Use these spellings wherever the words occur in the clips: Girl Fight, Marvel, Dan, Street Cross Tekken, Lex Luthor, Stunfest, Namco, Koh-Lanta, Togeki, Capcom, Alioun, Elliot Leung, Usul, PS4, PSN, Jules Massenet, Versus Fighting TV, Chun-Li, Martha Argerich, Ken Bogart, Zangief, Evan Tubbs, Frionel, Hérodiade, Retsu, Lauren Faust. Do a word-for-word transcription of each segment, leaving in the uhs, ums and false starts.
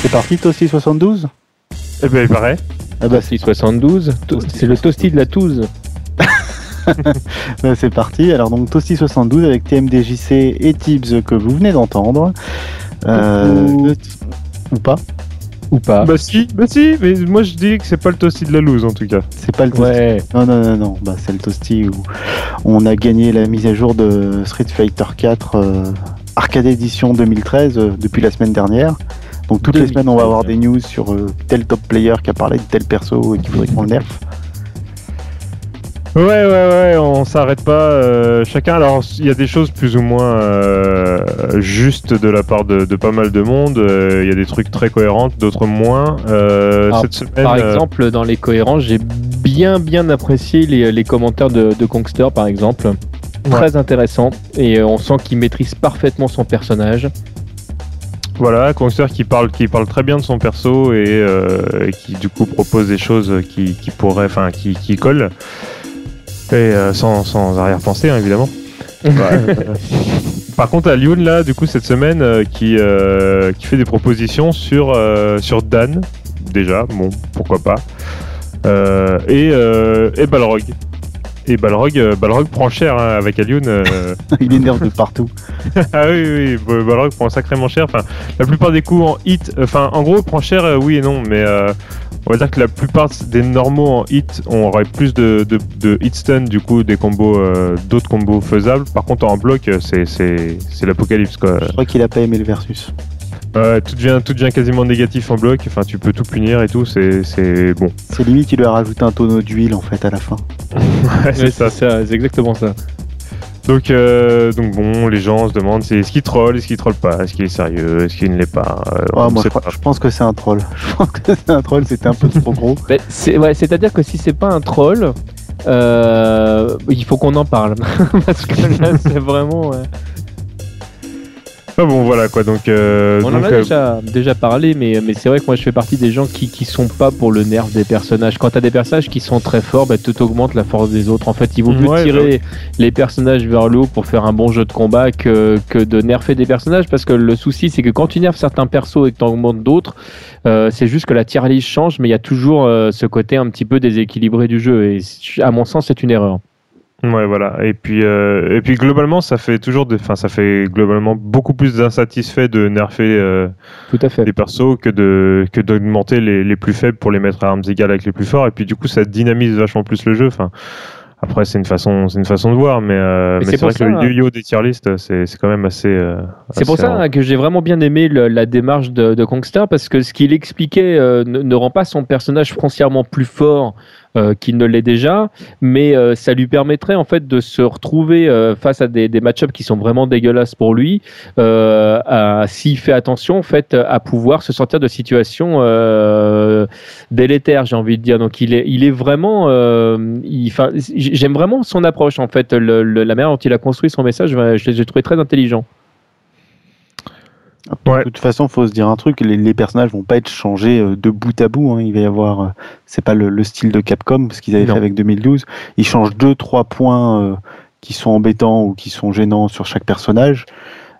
C'est parti, Toasty soixante-douze? Eh ben, il paraît. Ah bah, Toasty soixante-douze, to- c'est le Toasty de la Touze. Ben, c'est parti. Alors, donc, Toasty soixante-douze avec T M D J C et Tibbs que vous venez d'entendre. Euh, ou... ou pas. Ou pas. Bah si, bah si, mais moi je dis que c'est pas le Toasty de la loose en tout cas. C'est pas le Toasty. Ouais. Non, non, non, non, bah c'est le Toasty où on a gagné la mise à jour de Street Fighter quatre euh, Arcade Edition deux mille treize euh, depuis la semaine dernière. Donc toutes deux mille treize, les semaines on va avoir des news sur euh, tel top player qui a parlé de tel perso et qui voudrait qu'on le nerf. Ouais, ouais, ouais, on s'arrête pas euh, chacun. Alors, il y a des choses plus ou moins euh, justes de la part de, de pas mal de monde. Il euh, y a des trucs très cohérents, d'autres moins. Euh, Alors, cette semaine, par exemple, euh... dans les cohérences, j'ai bien, bien apprécié les, les commentaires de, de Kongster, par exemple. Ouais. Très intéressant. Et euh, on sent qu'il maîtrise parfaitement son personnage. Voilà, Kongster qui parle, qui parle très bien de son perso et, euh, et qui, du coup, propose des choses qui, qui pourraient, enfin, qui, qui collent. Et euh, sans, sans arrière-pensée, hein, évidemment. Ouais, euh, par contre, à Lyon, là, du coup, cette semaine, euh, qui, euh, qui fait des propositions sur, euh, sur Dan, déjà, bon, pourquoi pas, euh, et, euh, et Balrog. Et Balrog, euh, Balrog prend cher hein, avec Alioun. Euh... Il énerve de partout. Ah oui, oui, Balrog prend sacrément cher. Enfin, la plupart des coups en hit, enfin, en gros, prend cher, euh, oui et non, mais euh, on va dire que la plupart des normaux en hit, on aurait plus de, de, de hit stun, du coup, des combos, euh, d'autres combos faisables. Par contre, en bloc, c'est, c'est, c'est l'apocalypse, quoi. Je crois qu'il a pas aimé le versus. Euh, tout devient, tout devient quasiment négatif en bloc. Enfin, tu peux tout punir et tout. C'est, c'est bon. C'est limite, il lui a rajouté un tonneau d'huile en fait à la fin. Ouais, c'est, ouais, ça. c'est ça, c'est exactement ça. Donc, euh, donc bon, les gens se demandent, c'est, est-ce qu'il troll, est-ce qu'il troll pas, est-ce qu'il est sérieux, est-ce qu'il ne l'est pas. Euh, ouais, moi, je, pas. je pense que c'est un troll. Je pense que c'est un troll. C'était un peu trop gros. Mais c'est, ouais, c'est-à-dire que si c'est pas un troll, euh, il faut qu'on en parle parce que là, c'est vraiment. Ouais. Ah bon, voilà quoi, donc euh, on donc, en a déjà, euh... déjà parlé, mais, mais c'est vrai que moi je fais partie des gens qui, qui sont pas pour le nerf des personnages. Quand t'as des personnages qui sont très forts, bah tout augmente la force des autres. En fait, il vaut mieux ouais, tirer ouais. les personnages vers le haut pour faire un bon jeu de combat que, que de nerfer des personnages, parce que le souci c'est que quand tu nerfes certains persos et que t'augmentes d'autres, euh, c'est juste que la tier list change, mais il y a toujours euh, ce côté un petit peu déséquilibré du jeu, et à mon sens c'est une erreur. Ouais, voilà. Et puis, euh, et puis globalement, ça fait toujours, enfin, ça fait globalement beaucoup plus d'insatisfaits de nerfer euh, Tout à fait. les persos que de que d'augmenter les les plus faibles pour les mettre à armes égales avec les plus forts. Et puis du coup, ça dynamise vachement plus le jeu. Enfin, après, c'est une façon, c'est une façon de voir, mais, euh, mais, mais c'est, c'est vrai ça, que le yo-yo des tier listes, c'est c'est quand même assez. Euh, c'est assez pour ça hein, que j'ai vraiment bien aimé le, la démarche de, de Kongstar, parce que ce qu'il expliquait euh, ne, ne rend pas son personnage foncièrement plus fort. Euh, qu'il ne l'est déjà, mais euh, ça lui permettrait en fait de se retrouver euh, face à des, des match-ups qui sont vraiment dégueulasses pour lui, euh, à, s'il fait attention en fait à pouvoir se sortir de situations euh, délétères, j'ai envie de dire. Donc il est, il est vraiment, euh, il, j'aime vraiment son approche en fait, le, le, la manière dont il a construit son message, je l'ai trouvé très intelligent. Ouais. De toute façon, faut se dire un truc, les, les personnages vont pas être changés de bout à bout. Hein. Il va y avoir, c'est pas le, le style de Capcom, ce qu'ils avaient non. fait avec deux mille douze. Ils changent deux, trois points euh, qui sont embêtants ou qui sont gênants sur chaque personnage,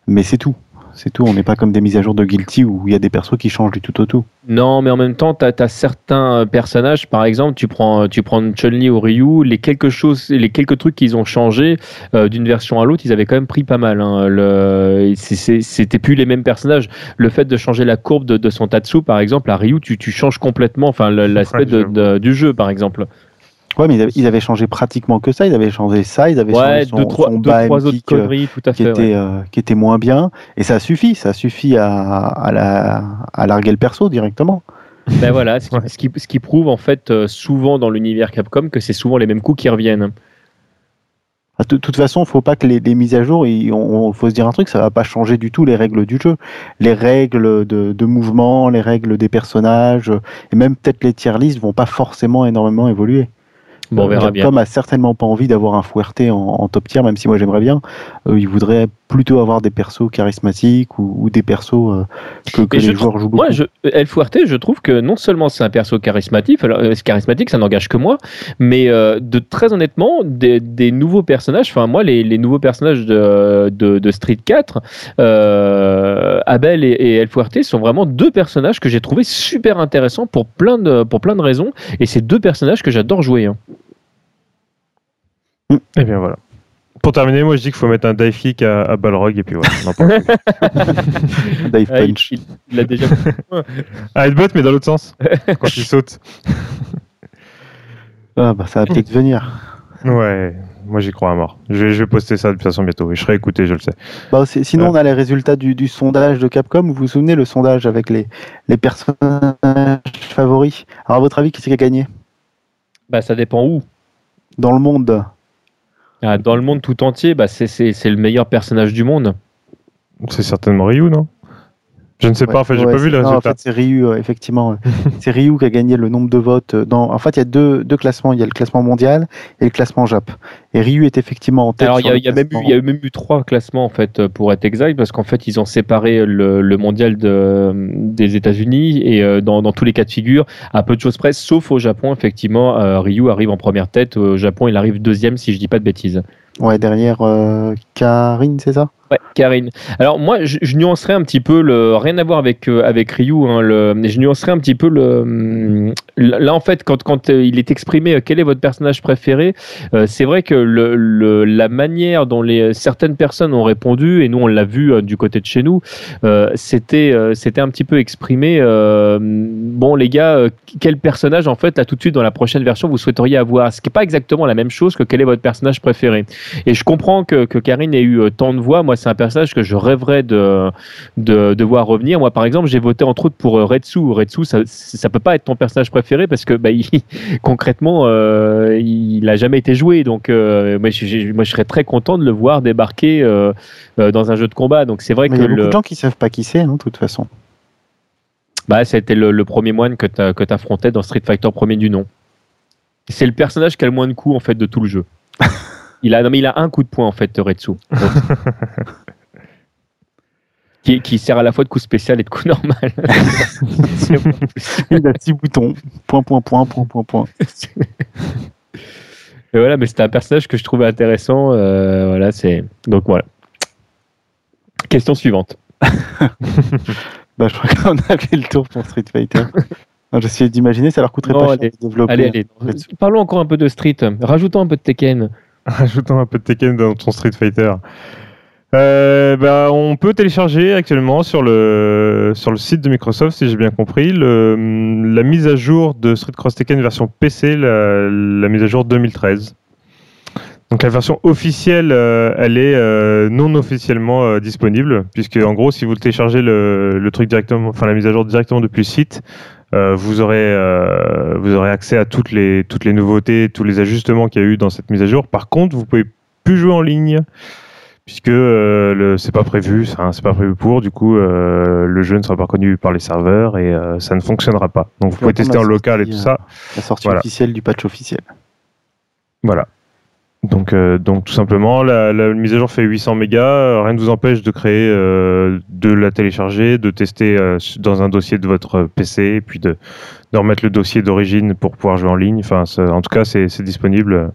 mais c'est tout. C'est tout, on n'est pas comme des mises à jour de Guilty où il y a des persos qui changent du tout au tout. Non, mais en même temps, t'as, t'as certains personnages, par exemple, tu prends, tu prends Chun-Li ou Ryu, les quelques choses, les quelques trucs qu'ils ont changé euh, d'une version à l'autre, ils avaient quand même pris pas mal. Hein. Le, c'est, c'est, c'était plus les mêmes personnages. Le fait de changer la courbe de, de son Tatsu, par exemple, à Ryu, tu, tu changes complètement, enfin, l'aspect de, de, du jeu, par exemple. Ouais, mais ils avaient, ils avaient changé pratiquement que ça. Ils avaient changé ça, ils avaient ouais, changé son, deux, trois, son deux, bas trois autres conneries, tout à fait, qui, était, ouais. euh, qui était moins bien. Et ça suffit, ça suffit à, à, la, à larguer le perso directement. Ben voilà, ce qui, ouais. ce, qui, ce qui prouve en fait euh, souvent dans l'univers Capcom que c'est souvent les mêmes coups qui reviennent. De toute façon, faut pas que les, les mises à jour, il faut se dire un truc, ça va pas changer du tout les règles du jeu, les règles de, de mouvement, les règles des personnages, et même peut-être les tier lists vont pas forcément énormément évoluer. Bon, on verra bien. Capcom a certainement pas envie d'avoir un Fuerté en, en top tier, même si moi j'aimerais bien. Euh, il voudrait plutôt avoir des persos charismatiques ou, ou des persos euh, que, que les joueurs jouent beaucoup. Moi, je, El Fuerté, je trouve que non seulement c'est un perso charismatique, alors, euh, charismatique, ça n'engage que moi, mais euh, de très honnêtement, des, des nouveaux personnages, enfin moi, les, les nouveaux personnages de, de, de Street quatre, euh, Abel et, et El Fuerté sont vraiment deux personnages que j'ai trouvé super intéressants pour plein de, pour plein de raisons, et c'est deux personnages que j'adore jouer. Hein. Mm. Et bien voilà. Pour terminer, moi je dis qu'il faut mettre un dive kick à, à Balrog et puis voilà. Ouais, dive punch. Ah, il, il l'a déjà. Ah, headbutt, botte mais dans l'autre sens. Quand il saute. Ah bah ça va peut-être venir. Ouais, moi j'y crois à mort. Je vais, je vais poster ça de toute façon bientôt. Et je serai écouté, je le sais. Bah, sinon euh. on a les résultats du, du sondage de Capcom. Vous vous souvenez le sondage avec les, les personnages favoris. Alors à votre avis, qui c'est qui a gagné? Bah ça dépend où. Dans le monde. Ah, dans le monde tout entier, bah c'est, c'est, c'est le meilleur personnage du monde. C'est certainement Ryu, non? Je ne sais ouais, pas, en fait, j'ai ouais, pas vu le résultat. En fait, c'est Ryu, euh, effectivement. C'est Ryu qui a gagné le nombre de votes. Dans... En fait, il y a deux, deux classements. Il y a le classement mondial et le classement Jap. Et Ryu est effectivement en tête. Alors, il y, y, y a même eu trois classements, en fait, pour être exact, parce qu'en fait, ils ont séparé le, le mondial de, des États-Unis et euh, dans, dans tous les cas de figure, à peu de choses près, sauf au Japon, effectivement, euh, Ryu arrive en première tête. Au Japon, il arrive deuxième, si je dis pas de bêtises. Ouais, derrière euh, Karine, c'est ça? Ouais, Karine. Alors moi, je, je nuancerais un petit peu le, rien à voir avec euh, avec Ryu. Hein, le, je nuancerais un petit peu le. Là en fait, quand quand euh, il est exprimé, euh, quel est votre personnage préféré? euh, C'est vrai que le, le la manière dont les certaines personnes ont répondu, et nous on l'a vu euh, du côté de chez nous, euh, c'était euh, c'était un petit peu exprimé. Euh, bon les gars, euh, quel personnage en fait là tout de suite dans la prochaine version vous souhaiteriez avoir? Ce qui n'est pas exactement la même chose que quel est votre personnage préféré. Et je comprends que que Karine ait eu euh, tant de voix. Moi, c'est un personnage que je rêverais de, de, de voir revenir. Moi, par exemple, j'ai voté entre autres pour Retsu. Retsu, ça ne peut pas être ton personnage préféré parce que bah, il, concrètement, euh, il n'a jamais été joué. Donc, euh, moi, je, moi, je serais très content de le voir débarquer euh, dans un jeu de combat. Donc, c'est vrai mais que il y a beaucoup le... de gens qui ne savent pas qui c'est, non, de toute façon. Bah, c'était le, le premier moine que tu affrontais dans Street Fighter premier du nom. C'est le personnage qui a le moins de coups en fait, de tout le jeu. Il a, non mais il a un coup de poing en fait, Retsu. qui, qui sert à la fois de coup spécial et de coup normal. Il a six boutons. Point, point, point, point, point, point. Et voilà, mais c'était un personnage que je trouvais intéressant. Euh, voilà, c'est... Donc voilà. Question suivante. Bah, je crois qu'on a fait le tour pour Street Fighter. J'essayais d'imaginer, ça leur coûterait non, pas allez, cher de développer. Allez, allez. Parlons encore un peu de Street. Rajoutons un peu de Tekken. Rajoutons un peu de Tekken dans ton Street Fighter. Euh, bah, on peut télécharger actuellement sur le, sur le site de Microsoft, si j'ai bien compris, le, la mise à jour de Street Cross Tekken version P C, la, la mise à jour deux mille treize. Donc la version officielle, euh, elle est euh, non officiellement euh, disponible, puisque en gros, si vous téléchargez le, le truc directement, enfin la mise à jour directement depuis le site, Euh, vous aurez euh, vous aurez accès à toutes les toutes les nouveautés, tous les ajustements qu'il y a eu dans cette mise à jour. Par contre, vous pouvez plus jouer en ligne puisque euh, le, c'est pas prévu, hein, c'est pas prévu pour. Du coup, euh, le jeu ne sera pas connu par les serveurs et euh, ça ne fonctionnera pas. Donc, vous pouvez tester en local et tout ça. La sortie officielle du patch officiel. Voilà. Donc, euh, donc tout simplement, la, la mise à jour fait huit cents mégas, euh, rien ne vous empêche de créer, euh, de la télécharger, de tester euh, dans un dossier de votre P C, et puis de, de remettre le dossier d'origine pour pouvoir jouer en ligne. Enfin, en tout cas, c'est, c'est disponible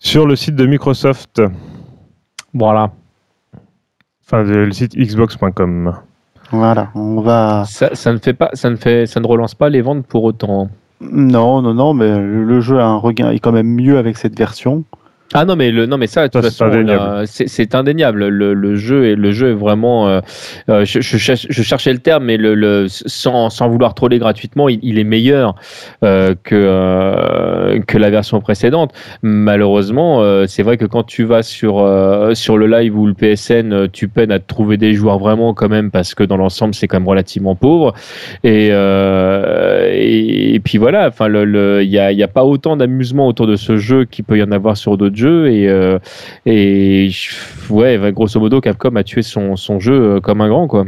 sur le site de Microsoft. Voilà. Enfin, de, le site Xbox point com. Voilà, on va... Ça, ça ne fait pas, ça ne fait, ça ne relance pas les ventes pour autant... Non, non, non, mais le jeu a un regain, est quand même mieux avec cette version. Ah non, mais le, non, mais ça, de toute façon, indéniable. A, c'est, c'est indéniable. Le, le jeu est, le jeu est vraiment. Euh, je, je, cherche, je cherchais le terme, mais le, le sans, sans vouloir troller gratuitement, il, il est meilleur euh, que euh, que la version précédente. Malheureusement, euh, c'est vrai que quand tu vas sur euh, sur le live ou le P S N, tu peines à te trouver des joueurs vraiment quand même, parce que dans l'ensemble, c'est quand même relativement pauvre. Et euh, et, et puis voilà. Enfin, le, le, y a, y a pas autant d'amusement autour de ce jeu qu'il peut y en avoir sur d'autres jeu et euh, et ouais grosso modo Capcom a tué son son jeu comme un grand quoi.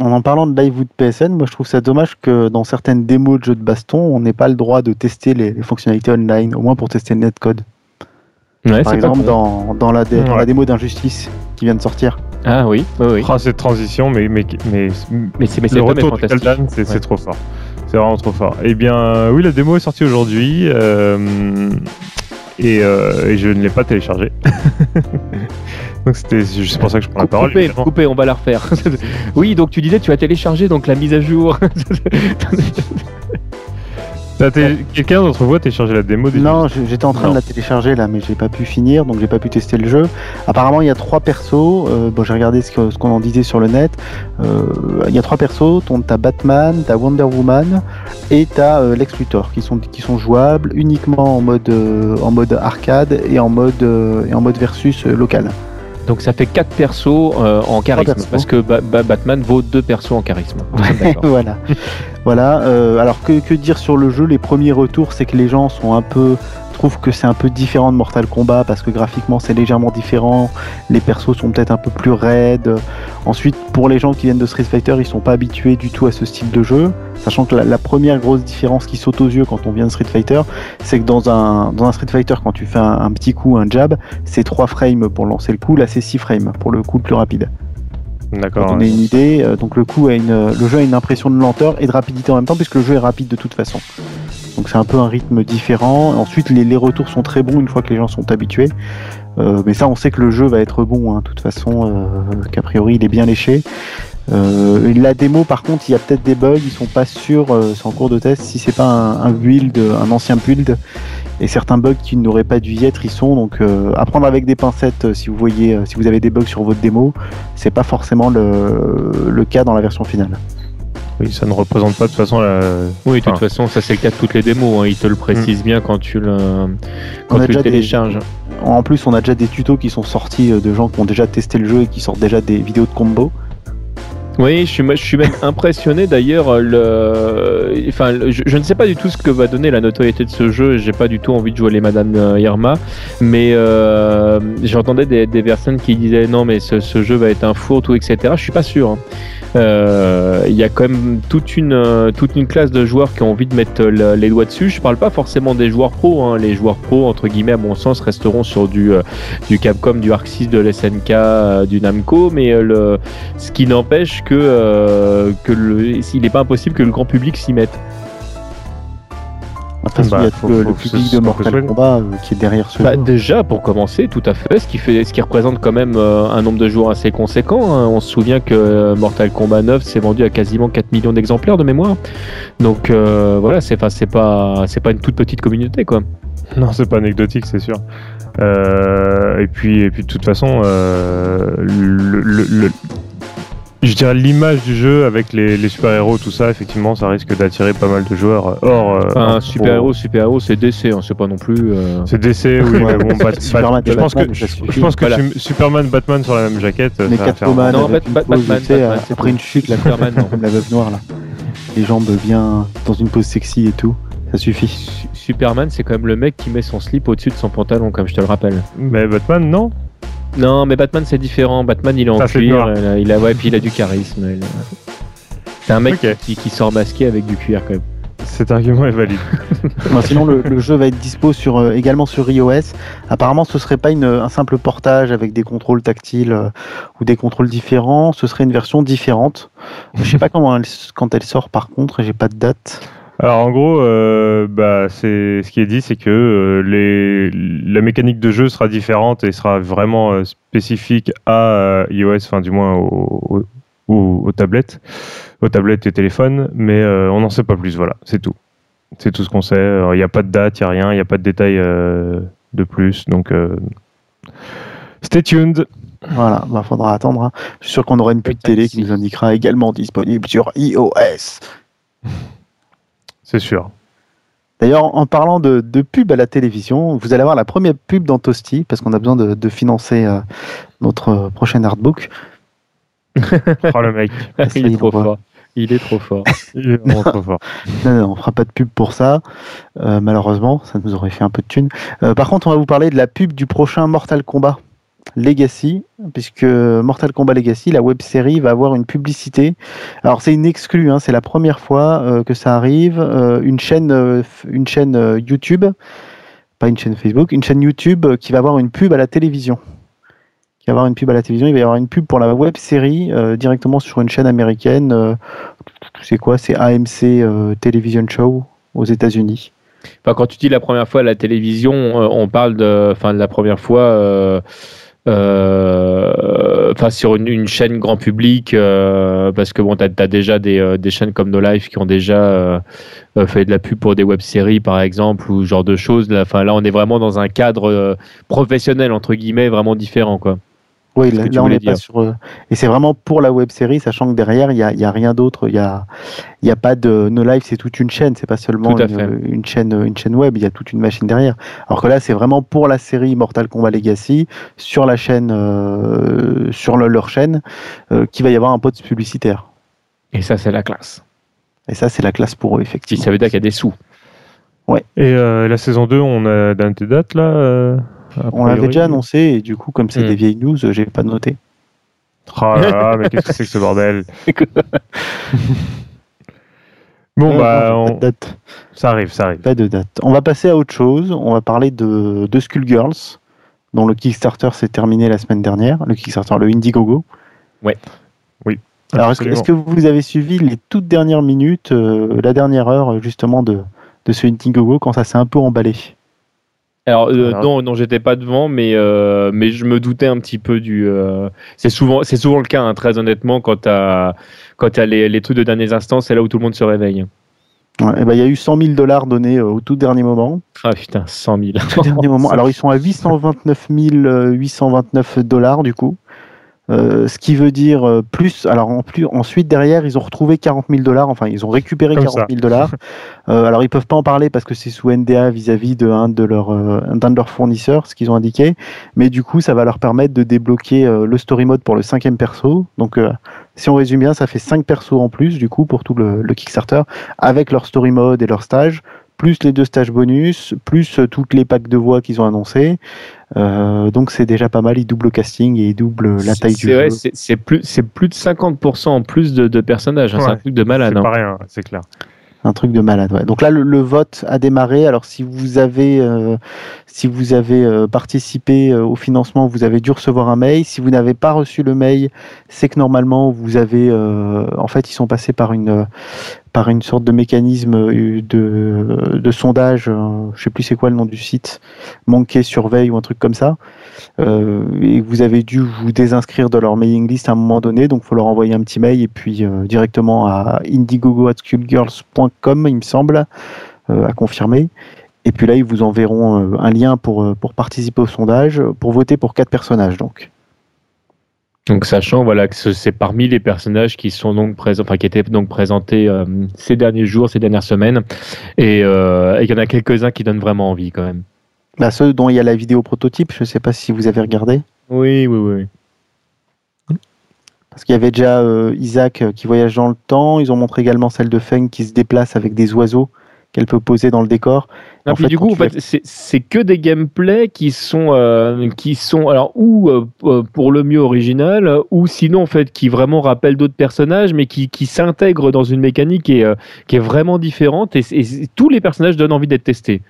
En parlant de live ou de P S N, moi je trouve ça dommage que dans certaines démos de jeux de baston, on n'ait pas le droit de tester les, les fonctionnalités online, au moins pour tester le netcode. Ouais, par exemple dans dans la dé- ouais. dans la démo d'Injustice. qui vient de sortir. Ah oui, oui, oui. Oh, cette transition, mais, mais, mais, mais c'est, mais c'est le retour de Kaldan, c'est, ouais. c'est trop fort. C'est vraiment trop fort. Eh bien, oui, la démo est sortie aujourd'hui euh, et, euh, et je ne l'ai pas téléchargée. Donc c'était juste pour ça que je prends la parole. Coupé, coupé, on va la refaire. Oui, donc tu disais tu as téléchargé donc la mise à jour. T'as t- Quelqu'un d'entre vous a téléchargé la démo déjà ? Non, j'étais en train non. de la télécharger là, mais j'ai pas pu finir, donc j'ai pas pu tester le jeu. Apparemment, il y a trois persos. Euh, bon, j'ai regardé ce, que, ce qu'on en disait sur le net. Euh, il y a trois persos. T'as Batman, t'as Wonder Woman et t'as euh, Lex Luthor, qui sont qui sont jouables uniquement en mode euh, en mode arcade et en mode euh, et en mode versus euh, local. Donc ça fait quatre persos euh, en charisme, parce que ba- ba- Batman vaut deux persos en charisme. Ouais, voilà. voilà euh, alors que, que dire sur le jeu ? Les premiers retours, c'est que les gens sont un peu... trouvent que c'est un peu différent de Mortal Kombat, parce que graphiquement c'est légèrement différent, les persos sont peut-être un peu plus raides. Ensuite, pour les gens qui viennent de Street Fighter, ils sont pas habitués du tout à ce style de jeu, sachant que la, la première grosse différence qui saute aux yeux quand on vient de Street Fighter, c'est que dans un, dans un Street Fighter, quand tu fais un, un petit coup, un jab, c'est trois frames pour lancer le coup, là c'est six frames pour le coup le plus rapide. D'accord. Pour donner une idée, donc le coup a une, le jeu a une impression de lenteur et de rapidité en même temps, puisque le jeu est rapide de toute façon. Donc c'est un peu un rythme différent. Ensuite, les, les retours sont très bons une fois que les gens sont habitués. Euh, mais ça, on sait que le jeu va être bon, hein, de toute façon, euh, qu'a priori, il est bien léché. Euh, la démo, par contre, il y a peut-être des bugs. Ils sont pas sûrs, euh, c'est en cours de test, si c'est pas un, un build, un ancien build. Et certains bugs qui n'auraient pas dû y être, ils sont. Donc, euh, à prendre avec des pincettes, si vous voyez, si vous avez des bugs sur votre démo, c'est pas forcément le, le cas dans la version finale. Oui, ça ne représente pas de toute façon la... Oui, de toute enfin... façon, ça c'est le cas de toutes les démos, hein. Ils te le précisent mmh. bien quand tu le, quand tu le télécharges. Des... En plus, on a déjà des tutos qui sont sortis de gens qui ont déjà testé le jeu et qui sortent déjà des vidéos de combos. Oui, je suis, je suis même impressionné d'ailleurs. Le... Enfin, je, je ne sais pas du tout ce que va donner la notoriété de ce jeu. J'ai pas du tout envie de jouer les Madame Irma, mais euh, j'entendais des, des personnes qui disaient non, mais ce, ce jeu va être un fourre-tout, et cetera. Je suis pas sûr. Il euh, y a quand même toute une toute une classe de joueurs qui ont envie de mettre le, les doigts dessus. Je parle pas forcément des joueurs pros. Hein. Les joueurs pros, entre guillemets, à mon sens, resteront sur du du Capcom, du Arc six, de l'S N K, du Namco, mais le ce qui n'empêche que, euh, que le, il n'est pas impossible que le grand public s'y mette. Après, bah, il y a faut, le, faut le public de Mortal Kombat euh, qui est derrière ce bah, jeu. Déjà, pour commencer, tout à fait, ce qui, fait, ce qui représente quand même euh, un nombre de joueurs assez conséquent. Hein. On se souvient que euh, Mortal Kombat neuf s'est vendu à quasiment quatre millions d'exemplaires de mémoire. Donc euh, voilà, c'est, c'est, pas, c'est pas une toute petite communauté, quoi. Non, c'est pas anecdotique, c'est sûr. Euh, et, puis, et puis, de toute façon, euh, le... le, le... je dirais l'image du jeu avec les, les super-héros, tout ça, effectivement, ça risque d'attirer pas mal de joueurs. Or, euh, enfin, super-héros, super-héros, c'est D C, hein, c'est pas non plus. Euh... C'est D C, oui, mais bon, Bat- Superman, Bat- je pense Batman, que je, je pense que voilà. tu, Superman, Batman sur la même jaquette. Mais Catwoman, non, Bat- Bat- pose, Batman, sais, Batman, c'est pris une chute, la Superman, non, comme la veuve noire là, les jambes bien dans une pose sexy et tout. Ça suffit. Superman, c'est quand même le mec qui met son slip au-dessus de son pantalon, comme je te le rappelle. Mais Batman, non. Non, mais Batman c'est différent. Batman il est en ça, cuir, il a, il a, ouais, puis il a du charisme. Il a... C'est un mec okay. qui, qui sort masqué avec du cuir quand même. Cet argument est valide. Enfin, sinon le, le jeu va être dispo sur, euh, également sur iOS. Apparemment ce serait pas une, un simple portage avec des contrôles tactiles euh, ou des contrôles différents. Ce serait une version différente. Je sais pas quand elle, quand elle sort par contre. J'ai pas de date. Alors en gros, euh, bah, c'est, ce qui est dit, c'est que euh, les, la mécanique de jeu sera différente et sera vraiment euh, spécifique à euh, iOS, enfin du moins aux, aux, aux tablettes, aux tablettes et téléphones, mais euh, on n'en sait pas plus, voilà, c'est tout. C'est tout ce qu'on sait, il n'y a pas de date, il n'y a rien, il n'y a pas de détails euh, de plus, donc euh, stay tuned. Voilà, il bah, faudra attendre, hein. Je suis sûr qu'on aura une pub télé qui nous indiquera également disponible sur iOS. C'est sûr. D'ailleurs, en parlant de, de pub à la télévision, vous allez avoir la première pub dans Toasty, parce qu'on a besoin de, de financer euh, notre prochain artbook. Oh le mec, il est trop fort. Il est trop fort. Il est vraiment trop fort. Non, non, on fera pas de pub pour ça. Euh, malheureusement, ça nous aurait fait un peu de thunes. Euh, par contre, on va vous parler de la pub du prochain Mortal Kombat Legacy, puisque Mortal Kombat Legacy, la web-série, va avoir une publicité. Alors c'est une exclue, hein, c'est la première fois euh, que ça arrive. Euh, une chaîne, euh, une chaîne euh, YouTube, pas une chaîne Facebook, une chaîne YouTube euh, qui va avoir une pub à la télévision. qu'il va y avoir une pub à la télévision, il va y avoir une pub pour la web-série euh, directement sur une chaîne américaine. Euh, c'est quoi? C'est A M C euh, Television Show aux États-Unis. Enfin, quand tu dis la première fois à la télévision, euh, on parle de, enfin, de la première fois euh, euh, enfin, sur une, une chaîne grand public, euh, parce que bon, tu as déjà des, euh, des chaînes comme No Life qui ont déjà euh, fait de la pub pour des web-séries, par exemple, ou ce genre de choses. Là, enfin, là, on est vraiment dans un cadre euh, professionnel, entre guillemets, vraiment différent, quoi. Oui, là, là on n'est pas sur. Euh, et c'est vraiment pour la web série, sachant que derrière, il n'y a, y a rien d'autre. Il n'y a, y a pas de. No Life, c'est toute une chaîne. C'est pas seulement une, une, chaîne, une chaîne web. Il y a toute une machine derrière. Alors que là, c'est vraiment pour la série Mortal Kombat Legacy, sur la chaîne, euh, sur le, leur chaîne, euh, qu'il va y avoir un poste publicitaire. Et ça, c'est la classe. Et ça, c'est la classe pour eux, effectivement. Si ça veut dire qu'il y a des sous. Ouais. Et euh, la saison deux, on a des dates, là euh... On l'avait déjà annoncé, et du coup, comme c'est mmh. des vieilles news, j'ai pas noté. Oh là là, mais qu'est-ce que c'est que ce bordel? Bon, bah, on... pas de date. ça arrive, ça arrive. Pas de date. On va passer à autre chose. On va parler de, de Skullgirls, dont le Kickstarter s'est terminé la semaine dernière. Le Kickstarter, le Indiegogo. Ouais. Oui. Alors, est-ce que, est-ce que vous avez suivi les toutes dernières minutes, euh, la dernière heure, justement, de, de ce Indiegogo, quand ça s'est un peu emballé? Alors, euh, Alors non, non, j'étais pas devant, mais euh, mais je me doutais un petit peu du. Euh, c'est souvent, c'est souvent le cas, hein, très honnêtement, quand t'as quand t'as les les trucs de derniers instants, c'est là où tout le monde se réveille. Ouais, et ben bah, il y a eu cent mille dollars donnés euh, au tout dernier moment. Ah putain, cent mille. Au tout dernier moment. Alors ils sont à huit cent vingt-neuf mille huit cent vingt-neuf dollars du coup, euh, ce qui veut dire euh, plus. Alors en plus, ensuite derrière, ils ont retrouvé quarante mille dollars. Enfin, ils ont récupéré Comme quarante mille dollars. Euh, alors ils peuvent pas en parler parce que c'est sous N D A vis-à-vis de un de leurs euh, d'un de leurs fournisseurs, ce qu'ils ont indiqué, mais du coup ça va leur permettre de débloquer euh, le story mode pour le cinquième perso. Donc euh, si on résume bien, ça fait cinq persos en plus du coup pour tout le, le Kickstarter, avec leur story mode et leur stage, plus les deux stages bonus, plus euh, toutes les packs de voix qu'ils ont annoncées. Euh, donc c'est déjà pas mal, ils doublent le casting et ils doublent la taille c'est, du ouais, jeu. C'est, c'est plus c'est plus de cinquante pour cent en plus de, de personnages, hein, ouais, c'est un truc de malade. C'est hein. pas rien, c'est clair. Un truc de malade, ouais. Donc là, le, le vote a démarré. Alors, si vous avez, euh, si vous avez euh, participé euh, au financement, vous avez dû recevoir un mail. Si vous n'avez pas reçu le mail, c'est que normalement, vous avez. Euh, en fait, ils sont passés par une, euh, par une sorte de mécanisme de, de sondage. Euh, je sais plus c'est quoi le nom du site. Manqué, surveille ou un truc comme ça. Euh, et vous avez dû vous désinscrire de leur mailing list à un moment donné. Donc, il faut leur envoyer un petit mail et puis euh, directement à indiegogo arobase skullgirls point com. Comme il me semble, euh, à confirmer. Et puis là, ils vous enverront euh, un lien pour, euh, pour participer au sondage, pour voter pour quatre personnages. Donc, donc sachant voilà, que c'est parmi les personnages qui, sont donc présents, enfin, qui étaient donc présentés euh, ces derniers jours, ces dernières semaines, et il euh, y en a quelques-uns qui donnent vraiment envie quand même. Bah, ceux dont il y a la vidéo prototype, je ne sais pas si vous avez regardé. Oui, oui, oui. Parce qu'il y avait déjà euh, Isaac qui voyage dans le temps. Ils ont montré également celle de Feng qui se déplace avec des oiseaux qu'elle peut poser dans le décor. Non, en puis fait, du coup, en fait, c'est, c'est que des gameplays qui sont, euh, qui sont alors, ou euh, pour le mieux original, ou sinon en fait, qui vraiment rappellent d'autres personnages, mais qui, qui s'intègrent dans une mécanique qui est, euh, qui est vraiment différente. Et, et tous les personnages donnent envie d'être testés.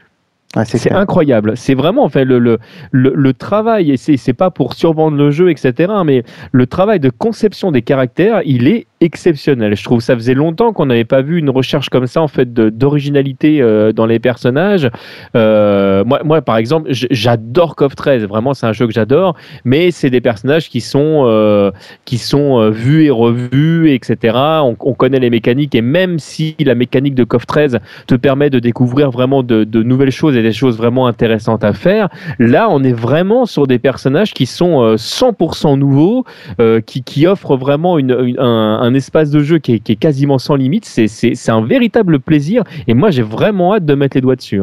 Ah, c'est c'est incroyable. C'est vraiment en fait le le le, le travail, et c'est c'est pas pour survendre le jeu, et cetera. Mais le travail de conception des caractères, il est exceptionnel. Je trouve que ça faisait longtemps qu'on n'avait pas vu une recherche comme ça en fait de, d'originalité euh, dans les personnages. Euh, moi, moi, par exemple, j'adore C O F treize. Vraiment, c'est un jeu que j'adore. Mais c'est des personnages qui sont euh, qui sont euh, vus et revus, et cetera. On, on connaît les mécaniques, et même si la mécanique de C O F treize te permet de découvrir vraiment de, de nouvelles choses et des choses vraiment intéressantes à faire. Là, on est vraiment sur des personnages qui sont cent pour cent nouveaux, euh, qui, qui offrent vraiment une, une, un, un espace de jeu qui est, qui est quasiment sans limite. C'est, c'est, c'est un véritable plaisir, et moi, j'ai vraiment hâte de mettre les doigts dessus.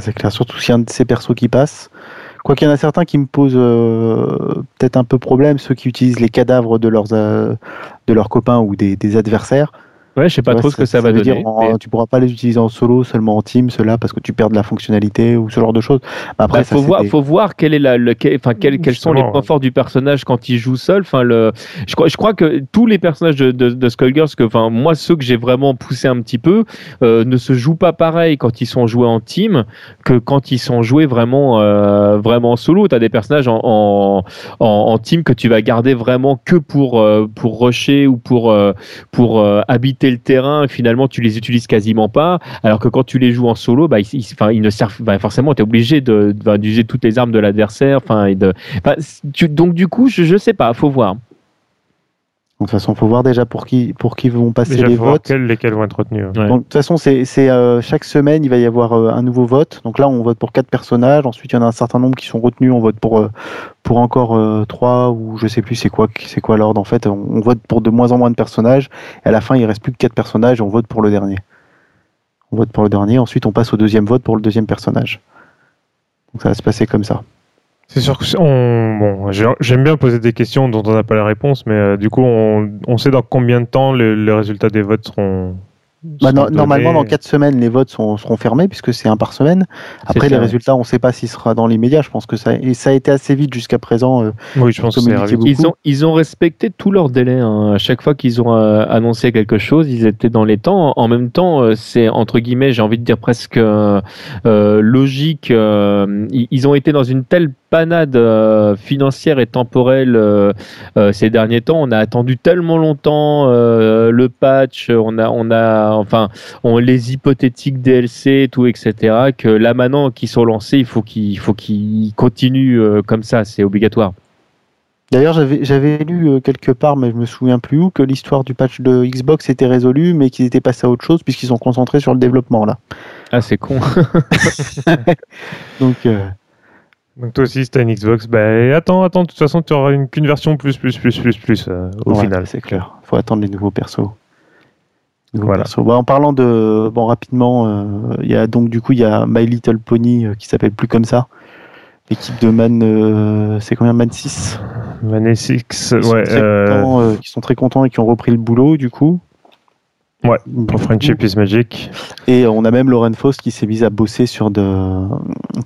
C'est clair, surtout s'il y a un de ces persos qui passe. Quoi qu'il y en a certains qui me posent euh, peut-être un peu problème, ceux qui utilisent les cadavres de leurs, euh, de leurs copains ou des, des adversaires. Ouais, je sais pas ouais, trop ce que ça, ça va ça donner. Dire, en, et... tu pourras pas les utiliser en solo, seulement en team, ceux-là, parce que tu perds de la fonctionnalité ou ce genre de choses. Après, bah, ça, faut voir, des... faut voir quel est la, le, quel, enfin, quel, quels sont les points forts du personnage quand il joue seul. Enfin, le, je crois, je crois que tous les personnages de, de, de Skullgirls, que, enfin, moi, ceux que j'ai vraiment poussé un petit peu, euh, ne se jouent pas pareil quand ils sont joués en team que quand ils sont joués vraiment, euh, vraiment en solo. T'as des personnages en, en, en, en team que tu vas garder vraiment que pour, euh, pour rusher ou pour, euh, pour euh, habiter le terrain, finalement tu les utilises quasiment pas, alors que quand tu les joues en solo, bah, ils, ils, ils ne servent, bah, forcément tu es obligé de, de, d'user toutes les armes de l'adversaire, et de, tu, donc du coup je, je sais pas, faut voir. De toute façon, faut voir déjà pour qui pour qui vont passer déjà, les votes, lesquels, lesquels vont être retenus. Ouais. Donc, de toute façon, c'est c'est euh, chaque semaine, il va y avoir euh, un nouveau vote. Donc là, on vote pour quatre personnages. Ensuite, il y en a un certain nombre qui sont retenus. On vote pour euh, pour encore euh, trois ou je sais plus c'est quoi c'est quoi l'ordre. En fait, on, on vote pour de moins en moins de personnages. Et à la fin, il reste plus que quatre personnages. Et on vote pour le dernier. On vote pour le dernier. Ensuite, on passe au deuxième vote pour le deuxième personnage. Donc ça va se passer comme ça. C'est sûr que on, bon, j'aime bien poser des questions dont on n'a pas la réponse, mais euh, du coup, on, on sait dans combien de temps les, les résultats des votes seront. Bah non, normalement, dans quatre semaines, les votes sont, seront fermés puisque c'est un par semaine. Après, les résultats, on ne sait pas s'il sera dans les médias. Je pense que ça, et ça a été assez vite jusqu'à présent. Euh, oui, je pense que c'est arrivé. Ils ont, ils ont respecté tous leurs délais. Hein. À chaque fois qu'ils ont euh, annoncé quelque chose, ils étaient dans les temps. En même temps, euh, c'est entre guillemets, j'ai envie de dire presque euh, euh, logique. Euh, ils ont été dans une telle panade euh, financière et temporelle euh, euh, ces derniers temps. On a attendu tellement longtemps euh, le patch. On a, on a Enfin, on les hypothétiques D L C, tout, et cetera. Que là maintenant, qu'ils sont lancés, il faut qu'ils, faut qu'ils continuent comme ça, c'est obligatoire. D'ailleurs, j'avais, j'avais lu quelque part, mais je me souviens plus où, que l'histoire du patch de Xbox était résolue, mais qu'ils étaient passés à autre chose puisqu'ils sont concentrés sur le développement là. Ah, c'est con. Donc. Euh... Donc toi aussi, si t'as une Xbox, bah attends, attends. De toute façon, tu auras une, qu'une version plus, plus, plus, plus, plus euh, au ouais, final. C'est clair. Faut attendre les nouveaux persos. Voilà. Bah, en parlant de bon rapidement, euh, y a, donc du coup il y a My Little Pony euh, qui s'appelle plus comme ça. L'équipe de Man, euh, c'est combien Man six Man six, ouais. Euh... Contents, euh, qui sont très contents et qui ont repris le boulot du coup. Ouais. Pour Friendship is Magic. Et on a même Lauren Faust qui s'est mise à bosser sur de,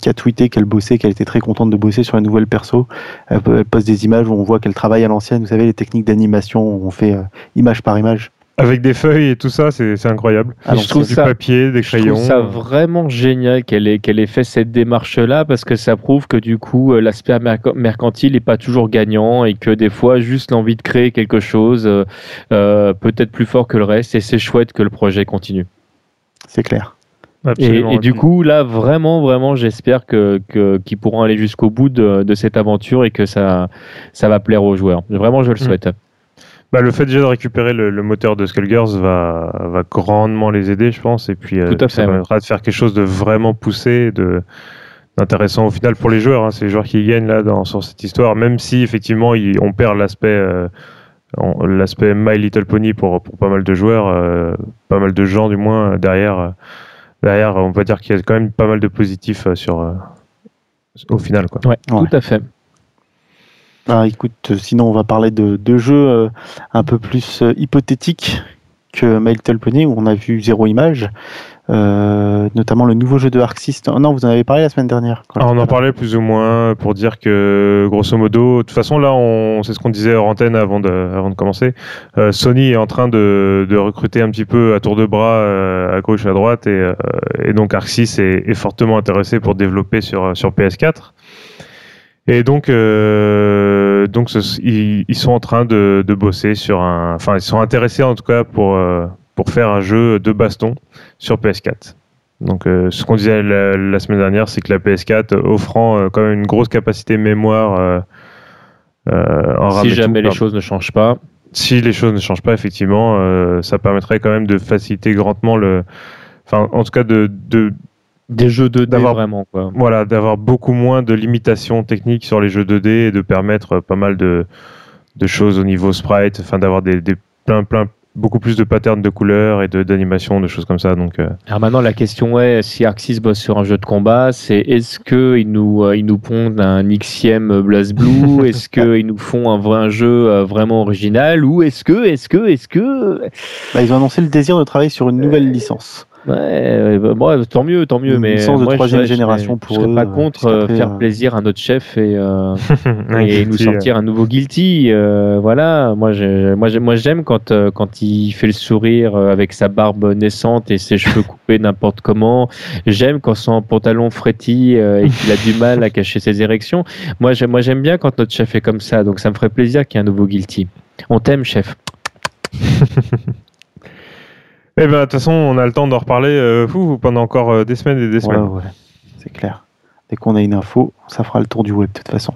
qui a tweeté qu'elle bossait, qu'elle était très contente de bosser sur un nouvel perso. Elle poste des images où on voit qu'elle travaille à l'ancienne. Vous savez les techniques d'animation, où on fait euh, image par image. Avec des feuilles et tout ça, c'est, c'est incroyable. Ah, je trouve du ça, papier, des crayons. Je trouve ça vraiment génial qu'elle ait, qu'elle ait fait cette démarche-là parce que ça prouve que du coup, l'aspect mercantile n'est pas toujours gagnant et que des fois, juste l'envie de créer quelque chose euh, peut-être plus fort que le reste et c'est chouette que le projet continue. C'est clair. Absolument. Et, et du coup, là, vraiment, vraiment, j'espère que, que, qu'ils pourront aller jusqu'au bout de, de cette aventure et que ça, ça va plaire aux joueurs. Vraiment, je le souhaite. Mmh. Bah, le fait déjà de récupérer le, le moteur de Skullgirls va, va grandement les aider, je pense. Et puis, euh, ça permettra ouais. de faire quelque chose de vraiment poussé, de, d'intéressant au final pour les joueurs. Hein. C'est les joueurs qui gagnent là, dans, sur cette histoire, même si effectivement ils, on perd l'aspect, euh, on, l'aspect My Little Pony pour, pour pas mal de joueurs, euh, pas mal de gens du moins. Derrière, euh, derrière, on va dire qu'il y a quand même pas mal de positifs euh, sur, euh, au final. Quoi. Ouais, ouais. Tout à fait. Ah, écoute, sinon on va parler de, de jeux euh, un peu plus euh, hypothétiques que My Little Pony où on a vu zéro image, euh, notamment le nouveau jeu de Arc six. Non, vous en avez parlé la semaine dernière. Quand Alors, on en parlait plus ou moins pour dire que grosso modo, de toute façon là, on, c'est ce qu'on disait hors antenne avant de, avant de commencer. Euh, Sony est en train de, de recruter un petit peu à tour de bras euh, à gauche à droite et, euh, et donc Arc six est, est fortement intéressé pour développer sur, sur P S quatre. Et donc, euh, donc ce, ils, ils sont en train de, de bosser sur un... Enfin, ils sont intéressés en tout cas pour, euh, pour faire un jeu de baston sur P S quatre. Donc, euh, ce qu'on disait la, la semaine dernière, c'est que la P S quatre offrant euh, quand même une grosse capacité mémoire euh, euh, en RAM. Si jamais les choses ne changent pas. Si les choses ne changent pas, effectivement, euh, ça permettrait quand même de faciliter grandement le... Enfin, en tout cas, de... de des jeux deux D d'avoir, vraiment quoi. Voilà, d'avoir beaucoup moins de limitations techniques sur les jeux deux D et de permettre pas mal de, de choses au niveau sprite, enfin d'avoir des, des plein plein beaucoup plus de patterns de couleurs et de, d'animations, de choses comme ça. Donc, euh... Alors maintenant, la question est, si Arc six bosse sur un jeu de combat, c'est est-ce qu'ils nous, euh, nous pondent un X M BlazBlue? Est-ce qu'ils nous font un, vrai, un jeu euh, vraiment original? Ou est-ce que, est-ce que, est-ce que... Bah, ils ont annoncé le désir de travailler sur une nouvelle euh... licence. Ouais, bah, bah, tant mieux, tant mieux. Une mais licence de troisième génération pour eux. Je serais pas contre euh, après, faire euh... plaisir à notre chef et, euh, et, et nous sortir un nouveau Guilty. Euh, voilà, moi, j'ai, moi, j'ai, moi j'aime quand, euh, quand il fait le sourire avec sa barbe naissante et ses cheveux coupés n'importe comment. J'aime quand son pantalon frétille euh, et qu'il a du mal à cacher ses érections. Moi j'aime, moi, j'aime bien quand notre chef est comme ça. Donc ça me ferait plaisir qu'il y ait un nouveau Guilty. On t'aime, chef. Eh ben de toute façon, on a le temps d'en reparler euh, fou, pendant encore euh, des semaines et des semaines. Ouais, ouais. C'est clair. Dès qu'on a une info, ça fera le tour du web de toute façon.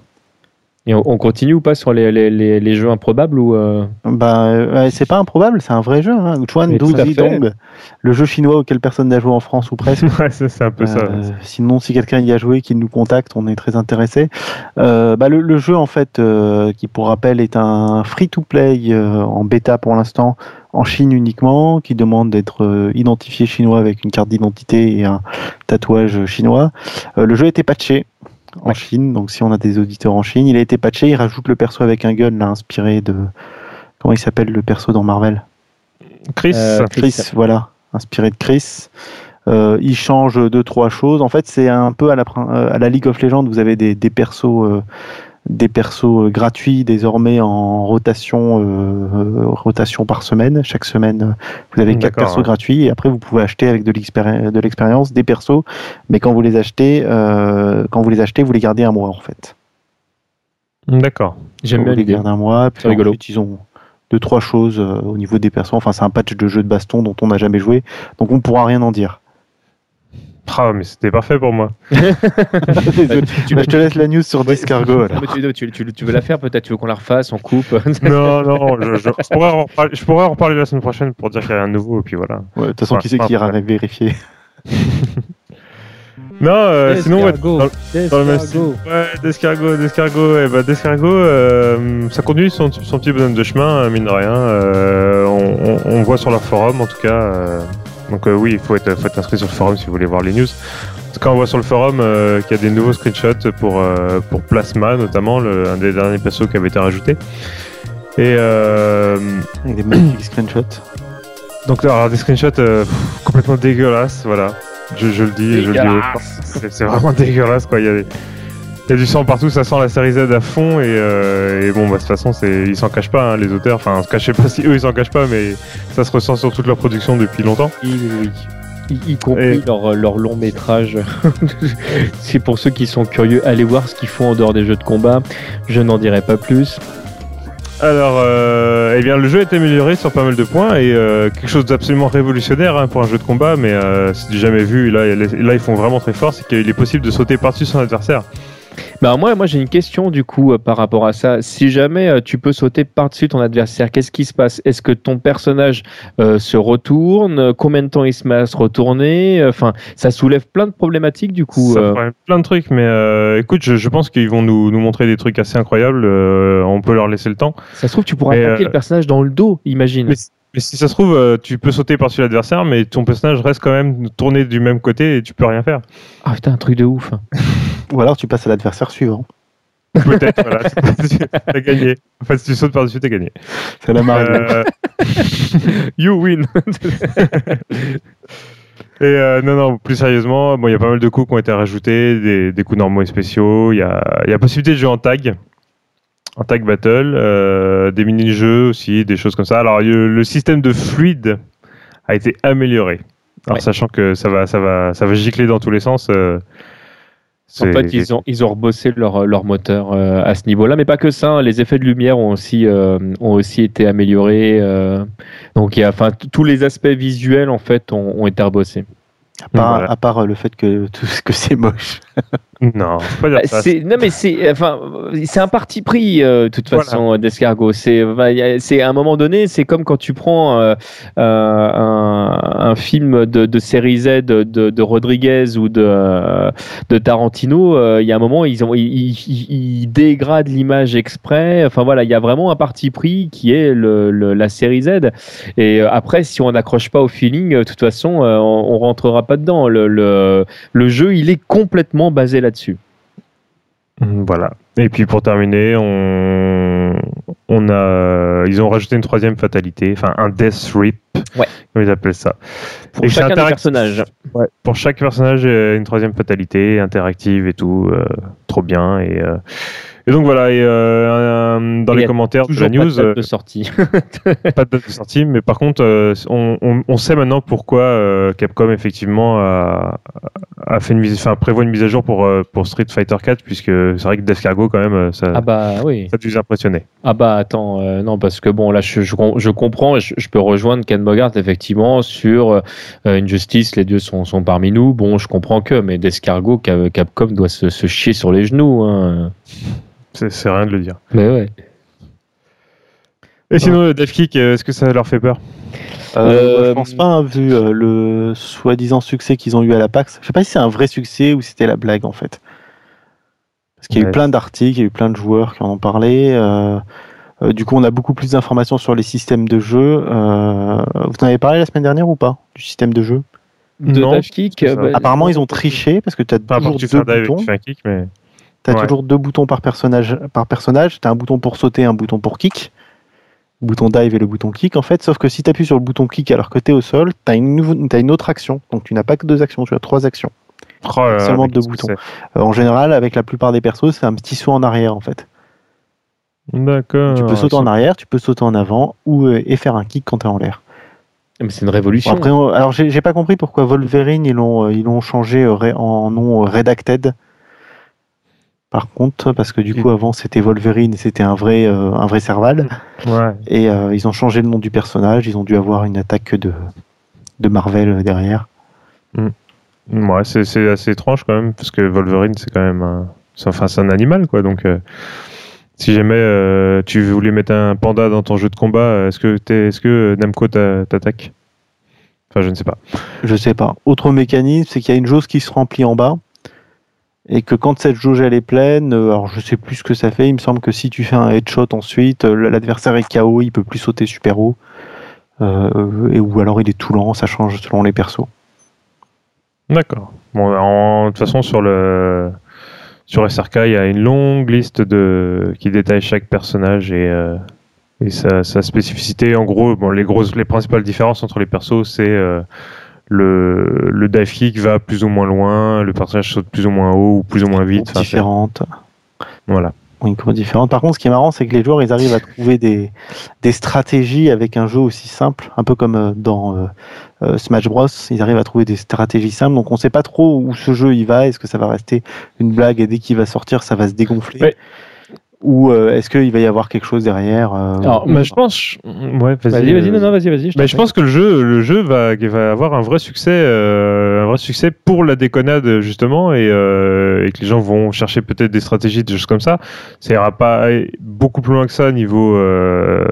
Et on, on continue ou pas sur les, les, les, les jeux improbables ou euh... Bah, euh, c'est pas improbable, c'est un vrai jeu. Hein. Chuan Dou Zidong, le jeu chinois auquel personne n'a joué en France ou presque. Ouais, c'est, c'est un peu euh, ça. Euh, sinon, si quelqu'un y a joué, qu'il nous contacte, on est très intéressé. Euh, bah, le, le jeu en fait, euh, qui pour rappel est un free-to-play euh, en bêta pour l'instant. En Chine uniquement, qui demande d'être euh, identifié chinois avec une carte d'identité et un tatouage chinois. Euh, le jeu a été patché en ouais. Chine, donc si on a des auditeurs en Chine, il a été patché, il rajoute le perso avec un gun, là, inspiré de... Comment il s'appelle le perso dans Marvel ? Chris. Euh, Chris, Chris, voilà, inspiré de Chris. Euh, il change deux, trois choses. En fait, c'est un peu à la, à la League of Legends, vous avez des, des persos... Euh, des persos gratuits désormais en rotation, euh, rotation par semaine. Chaque semaine, vous avez quatre persos ouais. gratuits et après vous pouvez acheter avec de, l'expéri- de l'expérience des persos. Mais quand vous les achetez, euh, quand vous les achetez, vous les gardez un mois en fait. D'accord. J'aime bien les garder un mois. Puis ensuite, ils ont deux trois choses euh, au niveau des persos. Enfin, c'est un patch de jeu de baston dont on n'a jamais joué, donc on ne pourra rien en dire. Ah, mais c'était parfait pour moi. Désolé. Tu bah, je te laisse la news sur Discargo. tu, tu, tu, tu veux la faire peut-être? Tu veux qu'on la refasse? On coupe? Non, non, je, je, je, pourrais en reparler, je pourrais en reparler la semaine prochaine pour dire qu'il y a un nouveau. Et puis voilà. De ouais, toute façon, voilà, qui c'est qui ira vérifier? Non, euh, sinon, ouais, dans, dans le même style. Ouais, Descargo, Descargo, et bah, Descargo, euh, ça conduit son, son petit bonhomme de chemin, mine de rien. Euh, on, on, on voit sur leur forum, en tout cas. Euh, Donc euh, oui, il faut être, faut être inscrit sur le forum si vous voulez voir les news. En tout cas, on voit sur le forum euh, qu'il y a des nouveaux screenshots pour, euh, pour Plasma, notamment, le, un des derniers persos qui avait été rajouté. Et euh... des magnifiques screenshots. Donc alors, des screenshots euh, pff, complètement dégueulasses, voilà. Je, je le dis, je le dis. C'est, c'est vraiment dégueulasse, quoi. Il y a des... Il y a du sang partout, ça sent la série Z à fond et, euh, et bon bah de toute façon c'est, ils s'en cachent pas hein, les auteurs, enfin se cachent pas si eux ils s'en cachent pas mais ça se ressent sur toute leur production depuis longtemps. Oui, oui, oui. Y, y compris et... leur, leur long métrage. C'est pour ceux qui sont curieux, allez voir ce qu'ils font en dehors des jeux de combat, je n'en dirai pas plus. Alors, euh, eh bien, le jeu a été amélioré sur pas mal de points et euh, quelque chose d'absolument révolutionnaire hein, pour un jeu de combat, mais euh, c'est jamais vu. Là, là, ils font vraiment très fort, c'est qu'il est possible de sauter par-dessus son adversaire. Bah moi, moi j'ai une question du coup euh, par rapport à ça. Si jamais euh, tu peux sauter par-dessus ton adversaire, qu'est-ce qui se passe? Est-ce que ton personnage euh, se retourne? Combien de temps il se met à se retourner? Enfin, ça soulève plein de problématiques du coup. Ça euh... soulève plein de trucs, mais euh, écoute, je, je pense qu'ils vont nous, nous montrer des trucs assez incroyables. Euh, on peut leur laisser le temps. Ça se trouve, tu pourras attaquer euh... le personnage dans le dos, imagine. Mais... Mais si ça se trouve, tu peux sauter par-dessus l'adversaire, mais ton personnage reste quand même tourné du même côté et tu peux rien faire. Ah putain, un truc de ouf. Ou alors tu passes à l'adversaire suivant. Peut-être, voilà. T'as gagné. Enfin, si tu sautes par-dessus, t'as gagné. C'est la marée. Euh... You win. Et euh, non, non, plus sérieusement, bon, il y a pas mal de coups qui ont été rajoutés, des, des coups normaux et spéciaux. Il y a, y a possibilité de jouer en tag. En tag battle, euh, des mini-jeux aussi, des choses comme ça. Alors le système de fluide a été amélioré. Alors ouais. Sachant que ça va, ça va, ça va gicler dans tous les sens. Euh, en fait, ils ont, ils ont rebossé leur leur moteur euh, à ce niveau-là, mais pas que ça. Hein. Les effets de lumière ont aussi euh, ont aussi été améliorés. Euh, donc, il y a, enfin, tous les aspects visuels en fait ont, ont été rebossés. À part, voilà. À part le fait que tout ce que c'est moche. Non, pas dire ça. C'est, non mais c'est, enfin, c'est un parti pris de euh, toute voilà. façon d'escargot. C'est, c'est à un moment donné, c'est comme quand tu prends euh, euh, un, un film de, de série Z de, de, de Rodriguez ou de, de Tarantino. Il euh, y a un moment, ils, ont, ils, ils, ils dégradent l'image exprès. Enfin voilà, il y a vraiment un parti pris qui est le, le, la série Z. Et après, si on n'accroche pas au feeling, de toute façon, on, on rentrera pas dedans. Le, le, le jeu, il est complètement basé là. Dessus. Voilà. Et puis pour terminer, on, on a, ils ont rajouté une troisième fatalité, enfin un death rip, ouais. comme ils appellent ça. Pour et chacun des personnages. Ouais. Pour chaque personnage, une troisième fatalité, interactive et tout, euh, trop bien. Et, euh, et donc voilà. Et, euh, dans et les commentaires de la news, pas de date de sortie. Pas de date de sortie, mais par contre, euh, on, on, on sait maintenant pourquoi euh, Capcom effectivement a, a fait une mise, enfin prévoit une mise à jour pour euh, pour Street Fighter quatre, puisque c'est vrai que Descargo quand même, ça, ah bah, oui. ça a dû vous impressionner. Ah bah attends, euh, non parce que bon là je, je, je comprends, je, je peux rejoindre Ken Bogart effectivement sur euh, Injustice, les dieux sont, sont parmi nous. Bon, je comprends que, mais Descargo, Capcom doit se, se chier sur les genoux. Hein. C'est, c'est rien de le dire. Mais ouais. Et sinon, le Devkick, est-ce que ça leur fait peur ? euh, Je pense pas, hein, vu euh, le soi-disant succès qu'ils ont eu à la PAX. Je sais pas si c'est un vrai succès ou si c'était la blague en fait. Parce qu'il y a ouais. eu plein d'articles, il y a eu plein de joueurs qui en ont parlé. Euh, euh, du coup, on a beaucoup plus d'informations sur les systèmes de jeu. Euh, vous en avez parlé la semaine dernière ou pas ? Du système de jeu ? De non, Devkick, bah, apparemment, ils ont triché parce que tu as toujours deux boutons. Tu fais un kick, mais... T'as ouais. toujours deux boutons par personnage, par personnage. T'as un bouton pour sauter, un bouton pour kick. Le bouton dive et le bouton kick, en fait. Sauf que si t'appuies sur le bouton kick alors que t'es au sol, t'as une, nouveau, t'as une autre action. Donc tu n'as pas que deux actions, tu as trois actions. Oh là là, seulement deux boutons. Euh, en général, avec la plupart des persos, c'est un petit saut en arrière, en fait. D'accord. Tu peux sauter en arrière, tu peux sauter en avant ou euh, et faire un kick quand t'es en l'air. Mais c'est une révolution. Bon, après, on, alors j'ai, j'ai pas compris pourquoi Wolverine, ils l'ont, ils l'ont changé en nom Redacted. Par contre, parce que du coup, avant, c'était Wolverine, c'était un vrai, euh, un vrai Serval. Ouais. Et euh, ils ont changé le nom du personnage, ils ont dû avoir une attaque de, de Marvel derrière. Mmh. Ouais, c'est, c'est assez étrange quand même, parce que Wolverine, c'est quand même un, c'est, enfin, c'est un animal, quoi. Donc, euh, si jamais euh, tu voulais mettre un panda dans ton jeu de combat, est-ce que, t'es, est-ce que Namco t'a, t'attaque ? Enfin, je ne sais pas. Je ne sais pas. Autre mécanisme, c'est qu'il y a une jauge qui se remplit en bas. Et que quand cette jauge elle est pleine, alors je sais plus ce que ça fait, il me semble que si tu fais un headshot ensuite, l'adversaire est K O, il peut plus sauter super haut, euh, et, ou alors il est tout lent, ça change selon les persos. D'accord. Bon, de toute façon sur le sur S R K, il y a une longue liste de qui détaille chaque personnage et, euh, et sa, sa spécificité. En gros, bon, les grosses, les principales différences entre les persos, c'est euh, Le, le dive kick va plus ou moins loin, le personnage saute plus ou moins haut ou plus ou moins vite. Une courbe différente. Voilà. Une courbe différente. Par contre, ce qui est marrant, c'est que les joueurs, ils arrivent à trouver des, des stratégies avec un jeu aussi simple, un peu comme dans euh, Smash Bros. Ils arrivent à trouver des stratégies simples, donc on ne sait pas trop où ce jeu il va. Est-ce que ça va rester une blague et dès qu'il va sortir, ça va se dégonfler ? Oui. Ou euh, est-ce qu'il va y avoir quelque chose derrière euh... Alors, bah, je pense. Ouais, vas-y, vas-y, vas-y, non, non, vas-y, vas-y. Je, bah, je pense que le jeu, le jeu va, va avoir un vrai succès, euh, un vrai succès pour la déconnade justement, et, euh, et que les gens vont chercher peut-être des stratégies, des choses comme ça. Ça ira pas beaucoup plus loin que ça niveau euh,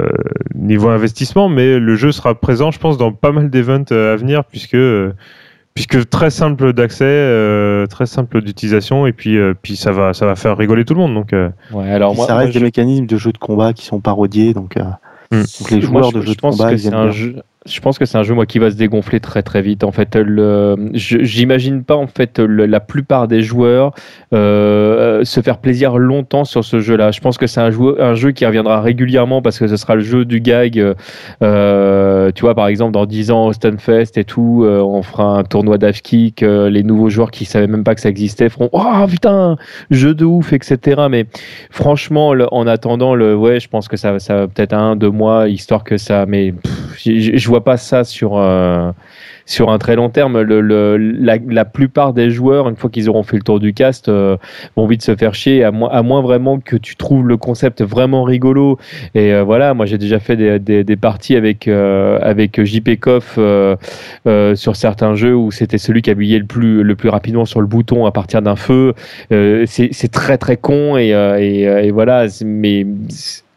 niveau investissement, mais le jeu sera présent, je pense, dans pas mal d'events à venir, puisque. Euh, Puisque très simple d'accès, euh, très simple d'utilisation, et puis, euh, puis ça, va, ça va faire rigoler tout le monde. Donc, euh... ouais, alors moi, ça reste moi, des je... mécanismes de jeux de combat qui sont parodiés, donc, euh, mmh. donc les joueurs moi, je, de jeux de combat, ils aiment bien. Jeu... Je pense que c'est un jeu moi qui va se dégonfler très très vite. En fait, le, je, j'imagine pas en fait le, la plupart des joueurs euh, se faire plaisir longtemps sur ce jeu-là. Je pense que c'est un jeu, un jeu qui reviendra régulièrement parce que ce sera le jeu du gag. Euh, tu vois, par exemple, dans dix ans au Stunfest et tout, euh, on fera un tournoi d'Avkick. Euh, les nouveaux joueurs qui savaient même pas que ça existait feront oh putain jeu de ouf, et cetera. Mais franchement, le, en attendant le, ouais, je pense que ça, ça va peut-être un, deux mois histoire que ça. Mais pff, je, je vois pas ça sur euh, sur un très long terme, le, le, la, la plupart des joueurs, une fois qu'ils auront fait le tour du cast, euh, vont vite se faire chier, à, mo- à moins vraiment que tu trouves le concept vraiment rigolo. Et euh, voilà, moi j'ai déjà fait des, des, des parties avec, euh, avec J P Coff euh, euh, sur certains jeux où c'était celui qui appuyait le plus, le plus rapidement sur le bouton à partir d'un feu. Euh, c'est, c'est très très con et, euh, et, et voilà, mais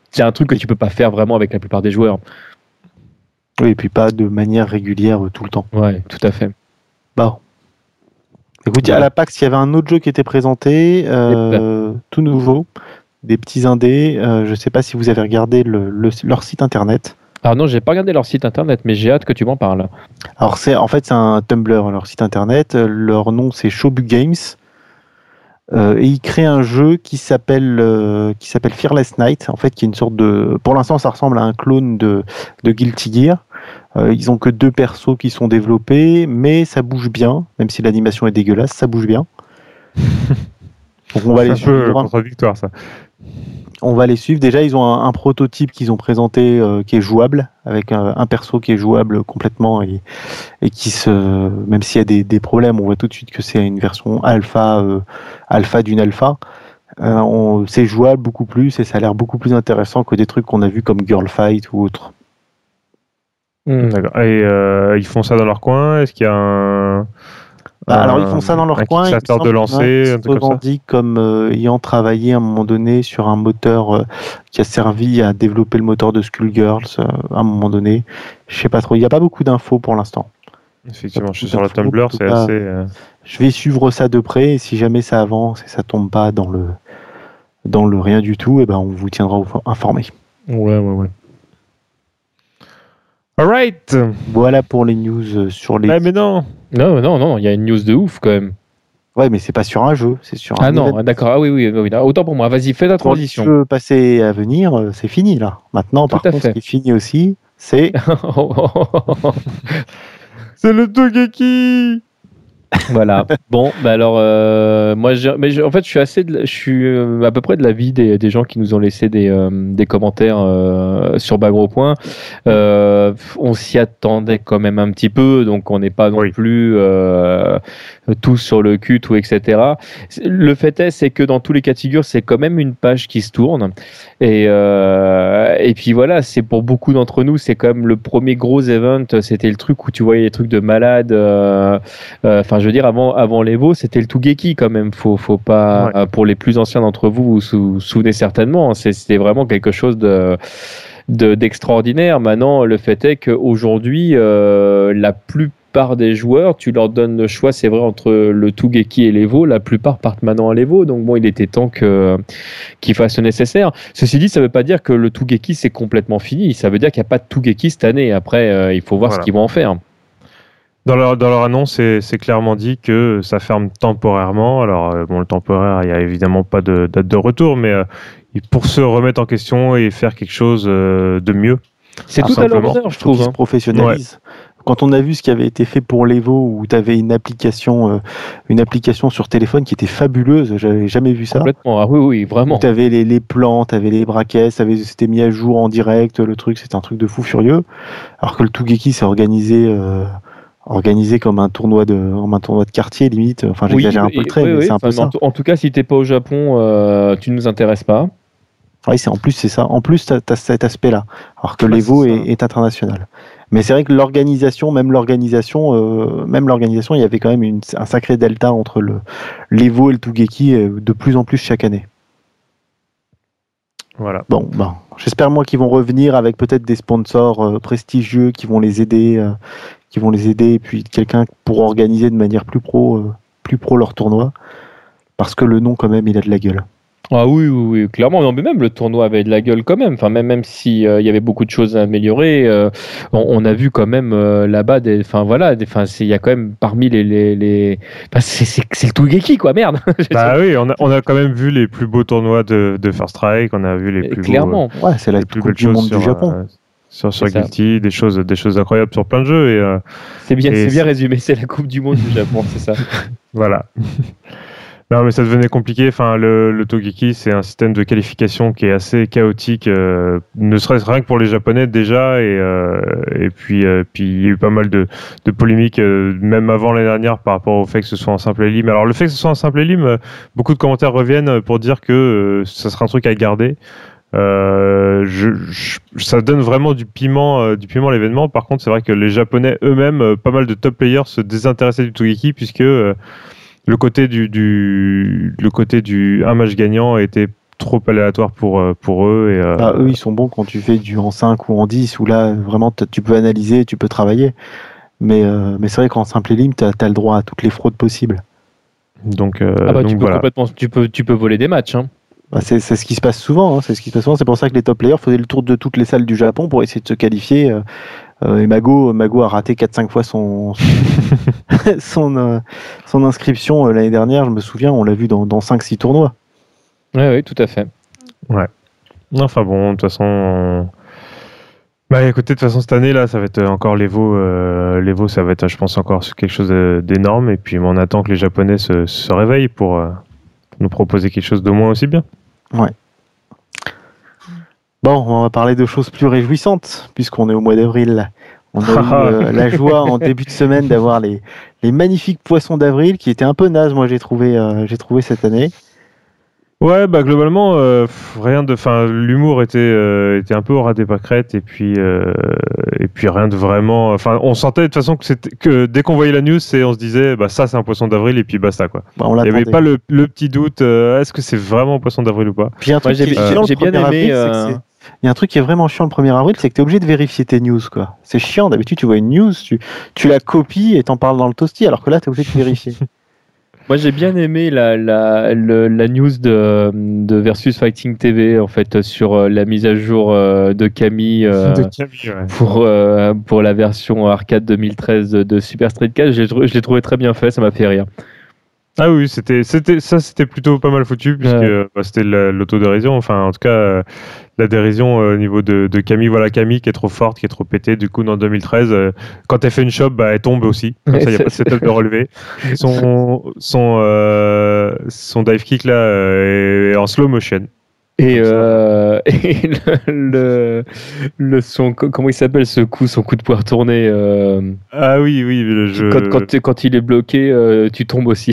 c'est un truc que tu peux pas faire vraiment avec la plupart des joueurs. Oui, et puis pas de manière régulière tout le temps. Ouais, tout à fait. Bon. Écoute, ouais. À la PAX, il y avait un autre jeu qui était présenté, euh, yep. tout nouveau, des petits indés. Euh, je ne sais pas si vous avez regardé le, le, leur site internet. Alors non, j'ai pas regardé leur site internet, mais j'ai hâte que tu m'en parles. Alors c'est, en fait, c'est un Tumblr, leur site internet. Leur nom, c'est Shobu Games. Euh, et ils créent un jeu qui s'appelle euh, qui s'appelle Fearless Knight, en fait, qui est une sorte de, pour l'instant ça ressemble à un clone de de Guilty Gear. Euh, ils ont que deux persos qui sont développés, mais ça bouge bien, même si l'animation est dégueulasse, ça bouge bien. Donc on va les suivre. Contradictoire, ça. On va les suivre. Déjà, ils ont un, un prototype qu'ils ont présenté euh, qui est jouable, avec un, un perso qui est jouable complètement et, et qui se, même s'il y a des, des problèmes, on voit tout de suite que c'est une version alpha, euh, alpha d'une alpha. Euh, on, c'est jouable beaucoup plus et ça a l'air beaucoup plus intéressant que des trucs qu'on a vus comme Girl Fight ou autre. Mmh, d'accord. Et euh, ils font ça dans leur coin. Est-ce qu'il y a un Bah, alors ils font ça dans leur un coin, ils se lancer, revendiquent comme, comme euh, ayant travaillé à un moment donné sur un moteur euh, qui a servi à développer le moteur de Skullgirls euh, à un moment donné. Je sais pas trop, il n'y a pas beaucoup d'infos pour l'instant. Effectivement, je suis sur le Tumblr, c'est assez... Euh... Je vais suivre ça de près et si jamais ça avance et ça tombe pas dans le, dans le rien du tout, et ben, on vous tiendra informé. Ouais, ouais, ouais. Alright. Voilà pour les news sur les. Ah mais non, non, non, non, il y a une news de ouf quand même. Ouais, mais c'est pas sur un jeu, c'est sur. Ah un non, événement. D'accord. Ah oui, oui, oui, autant pour moi. Vas-y, fais ta transition. Le jeu passé à venir, c'est fini là. Maintenant, par contre, ce qui est fini aussi, c'est. C'est le Togeki. Voilà. Bon, bah alors, euh, moi, j'ai, mais j'ai, en fait, je suis assez, de, je suis euh, à peu près de l'avis des, des gens qui nous ont laissé des, euh, des commentaires euh, sur Bagro Point. Euh, on s'y attendait quand même un petit peu, donc on n'est pas non oui. plus euh, tous sur le cul, tout, et cetera. Le fait est, c'est que dans tous les cas de figure, c'est quand même une page qui se tourne. Et euh, et puis voilà, c'est pour beaucoup d'entre nous, c'est quand même le premier gros event. C'était le truc où tu voyais les trucs de malade. Euh, euh, je veux dire, avant, avant l'Evo, c'était le Togeki quand même. Faut, faut pas, ouais. Pour les plus anciens d'entre vous, vous vous souvenez certainement, c'est, c'était vraiment quelque chose de, de, d'extraordinaire. Maintenant, le fait est qu'aujourd'hui, euh, la plupart des joueurs, tu leur donnes le choix, c'est vrai, entre le Togeki et l'Evo. La plupart partent maintenant à l'Evo. Donc bon, il était temps que, qu'ils fassent le nécessaire. Ceci dit, ça ne veut pas dire que le Togeki, c'est complètement fini. Ça veut dire qu'il n'y a pas de Togeki cette année. Après, euh, il faut voir voilà. ce qu'ils vont en faire. Dans leur, dans leur annonce, c'est, c'est clairement dit que ça ferme temporairement. Alors, bon, le temporaire, il n'y a évidemment pas de date de retour, mais euh, pour se remettre en question et faire quelque chose euh, de mieux. C'est tout, tout à l'honneur, je trouve. Ils se professionnalisent. Ouais. Quand on a vu ce qui avait été fait pour l'Evo, où tu avais une application, euh, une application sur téléphone qui était fabuleuse, j'avais jamais vu ça. Complètement, ah oui, oui, vraiment. Tu avais les, les plans, tu avais les braquets, c'était mis à jour en direct, le truc, c'était un truc de fou furieux. Alors que le Togeki s'est organisé... Euh, organisé comme un tournoi de comme un tournoi de quartier limite, enfin j'exagère oui, un peu le trait oui, mais oui, c'est un enfin, peu ça. En tout cas si t'es pas au Japon euh, tu ne nous intéresses pas. Oui c'est en plus c'est ça, en plus t'as, t'as cet aspect là, alors que ouais, l'Evo est, est international. Mais c'est vrai que l'organisation, même l'organisation, euh, même l'organisation, il y avait quand même une, un sacré delta entre le l'Evo et le Togeki de plus en plus chaque année. Voilà. Bon, ben, j'espère moi qu'ils vont revenir avec peut-être des sponsors euh, prestigieux qui vont les aider, euh, qui vont les aider, et puis quelqu'un pour organiser de manière plus pro, euh, plus pro leur tournoi, parce que le nom quand même, il a de la gueule. Ah oui, oui, oui, clairement. Non, mais même le tournoi avait de la gueule quand même. Enfin, même même si euh, il y avait beaucoup de choses à améliorer, euh, on, on a vu quand même euh, là-bas. Des, enfin voilà, des, enfin il y a quand même parmi les les, les... Enfin, c'est, c'est c'est le Togeki quoi, merde. Bah oui, on a on a quand même vu les plus beaux tournois de de First Strike. On a vu les plus clairement. Beaux, ouais, c'est la plus belle chose du Japon. Euh, Sur, sur Guilty, des choses, des choses incroyables sur plein de jeux. Et, euh, c'est bien, et c'est bien c'est... résumé, c'est la Coupe du Monde du Japon, c'est ça. Voilà. Non, mais ça devenait compliqué. Enfin, le, le Togeki, c'est un système de qualification qui est assez chaotique, euh, ne serait-ce rien que pour les Japonais déjà. Et, euh, et puis, euh, puis, il y a eu pas mal de, de polémiques, euh, même avant l'année dernière, par rapport au fait que ce soit en simple élim. Alors, le fait que ce soit en simple élim, euh, beaucoup de commentaires reviennent pour dire que euh, ça sera un truc à garder. Euh, je, je, ça donne vraiment du piment, euh, du piment à l'événement. Par contre, c'est vrai que les Japonais eux-mêmes, euh, pas mal de top players se désintéressaient du Togeki, puisque euh, le côté du, du, le côté du un match gagnant était trop aléatoire pour, pour eux. Et, euh, bah, eux, ils sont bons quand tu fais du en cinq ou en dix, où là, vraiment, tu peux analyser, tu peux travailler. Mais, euh, mais c'est vrai qu'en simple élim, tu as le droit à toutes les fraudes possibles. Donc, euh, ah bah, donc tu, peux voilà. complètement, tu, peux, tu peux voler des matchs, hein. C'est, c'est ce qui se passe souvent, hein. C'est ce qui se passe souvent. C'est pour ça que les top players faisaient le tour de toutes les salles du Japon pour essayer de se qualifier. Euh, et Mago, Mago a raté quatre cinq fois son, son, euh, son inscription l'année dernière. Je me souviens, on l'a vu dans, dans cinq six tournois. Oui, oui, tout à fait. Ouais. Enfin bon, de toute façon... On... Bah écoutez, de toute façon, cette année, là, ça va être encore les veaux. Euh, les veaux, ça va être, je pense, encore quelque chose d'énorme. Et puis, on attend que les Japonais se, se réveillent pour... Euh... nous proposer quelque chose de moins aussi bien. Ouais. Bon, on va parler de choses plus réjouissantes, puisqu'on est au mois d'avril. On a eu euh, la joie en début de semaine d'avoir les, les magnifiques poissons d'avril, qui étaient un peu nazes, moi j'ai trouvé, euh, j'ai trouvé cette année. Ouais, bah globalement, euh, rien de, enfin, l'humour était euh, était un peu au ras des pâquerettes, et puis euh, et puis rien de vraiment. Enfin, on sentait de toute façon que c'était que dès qu'on voyait la news, c'est on se disait bah ça c'est un poisson d'avril et puis basta quoi. Bah, on Il n'y avait pas le, le petit doute, euh, est-ce que c'est vraiment un poisson d'avril ou pas. Puis un truc, ouais, j'ai, euh, j'ai bien aimé. Euh... Il y a un truc qui est vraiment chiant le premier avril, c'est que tu es obligé de vérifier tes news, quoi. C'est chiant. D'habitude, tu vois une news, tu tu la copies et t'en parles dans le Toasty, alors que là, t'es obligé de vérifier. Moi j'ai bien aimé la, la, la, la news de, de Versus Fighting T V en fait sur la mise à jour de Camille, euh, de Camille ouais. pour, euh, pour la version arcade deux mille treize de Super Street quatre. Je, je l'ai trouvé très bien fait, ça m'a fait rire. Ah oui, c'était, c'était, ça c'était plutôt pas mal foutu puisque ouais. bah, c'était l'autodérision, enfin en tout cas euh, la dérision euh, au niveau de, de Camille, voilà Camille qui est trop forte, qui est trop pétée, du coup dans deux mille treize, euh, quand elle fait une chope, bah, elle tombe aussi, comme ça il n'y a pas de setup de relevé. Son, son, euh, son dive kick là euh, est en slow motion. Et, euh, et le, le, le son, comment il s'appelle ce coup, son coup de poire tourné. Euh, ah oui, oui. Le jeu. Quand, quand, quand il est bloqué, euh, tu tombes aussi.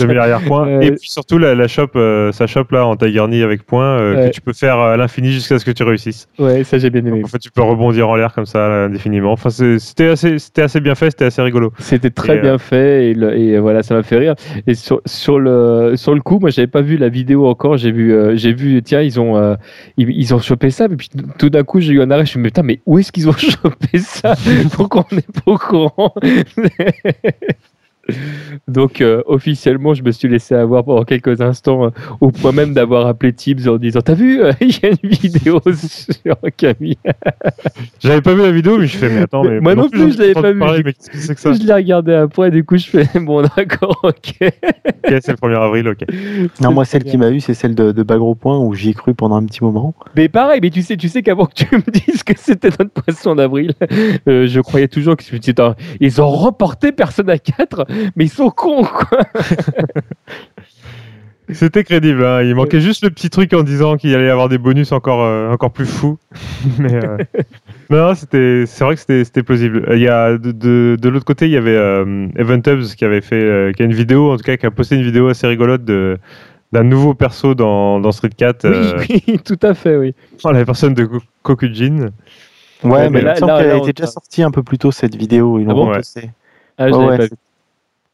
Demi-arrière-point. Euh, et puis surtout, la, la chope, euh, sa chope là, en taille garnie avec point, euh, ouais. que tu peux faire à l'infini jusqu'à ce que tu réussisses. Ouais, ça j'ai bien aimé. Donc, en fait, tu peux rebondir en l'air comme ça indéfiniment. Enfin, c'était assez, c'était assez bien fait, c'était assez rigolo. C'était très et bien euh... fait et, le, et voilà, ça m'a fait rire. Et sur, sur, le, sur le coup, moi j'avais pas vu la vidéo encore, j'ai vu, euh, j'ai vu tiens ils ont euh, ils, ils ont chopé ça, mais puis tout d'un coup j'ai eu un arrêt, je me suis dit putain mais où est-ce qu'ils ont chopé ça pour qu'on n'est pas au courant. Donc euh, officiellement je me suis laissé avoir pendant quelques instants euh, au point même d'avoir appelé Tibbs en disant t'as vu il y a une vidéo sur Camille. J'avais pas vu la vidéo mais je fais mais attends mais moi non plus, plus je l'avais pas vu parler, mais qu'est-ce que c'est que ça. Je l'ai regardé après du coup je fais bon d'accord ok ok c'est le premier avril ok. Non moi celle qui m'a eu c'est celle de, de Bagro Point où j'y ai cru pendant un petit moment mais pareil mais tu sais, tu sais qu'avant que tu me dises que c'était notre poisson d'avril euh, je croyais toujours que c'était un... ils ont reporté Persona quatre. Mais ils sont cons, quoi. C'était crédible, hein. Il manquait juste le petit truc en disant qu'il allait y avoir des bonus encore, euh, encore plus fous. Mais euh, non, c'était, c'est vrai que c'était, c'était plausible. Il y a de, de, de l'autre côté, il y avait euh, Evan Tubbs qui avait fait, euh, qui a une vidéo, en tout cas, qui a posté une vidéo assez rigolote de. D'un nouveau perso dans, dans Street quatre. Oui, euh... oui, tout à fait, oui. Oh, la personne de Kokujin. Ouais, ouais mais, mais là, il me semble qu'elle était déjà sortie un peu plus tôt cette vidéo. Ils ah bon, ouais. Ah, je oh, l'avais ouais, pas vu.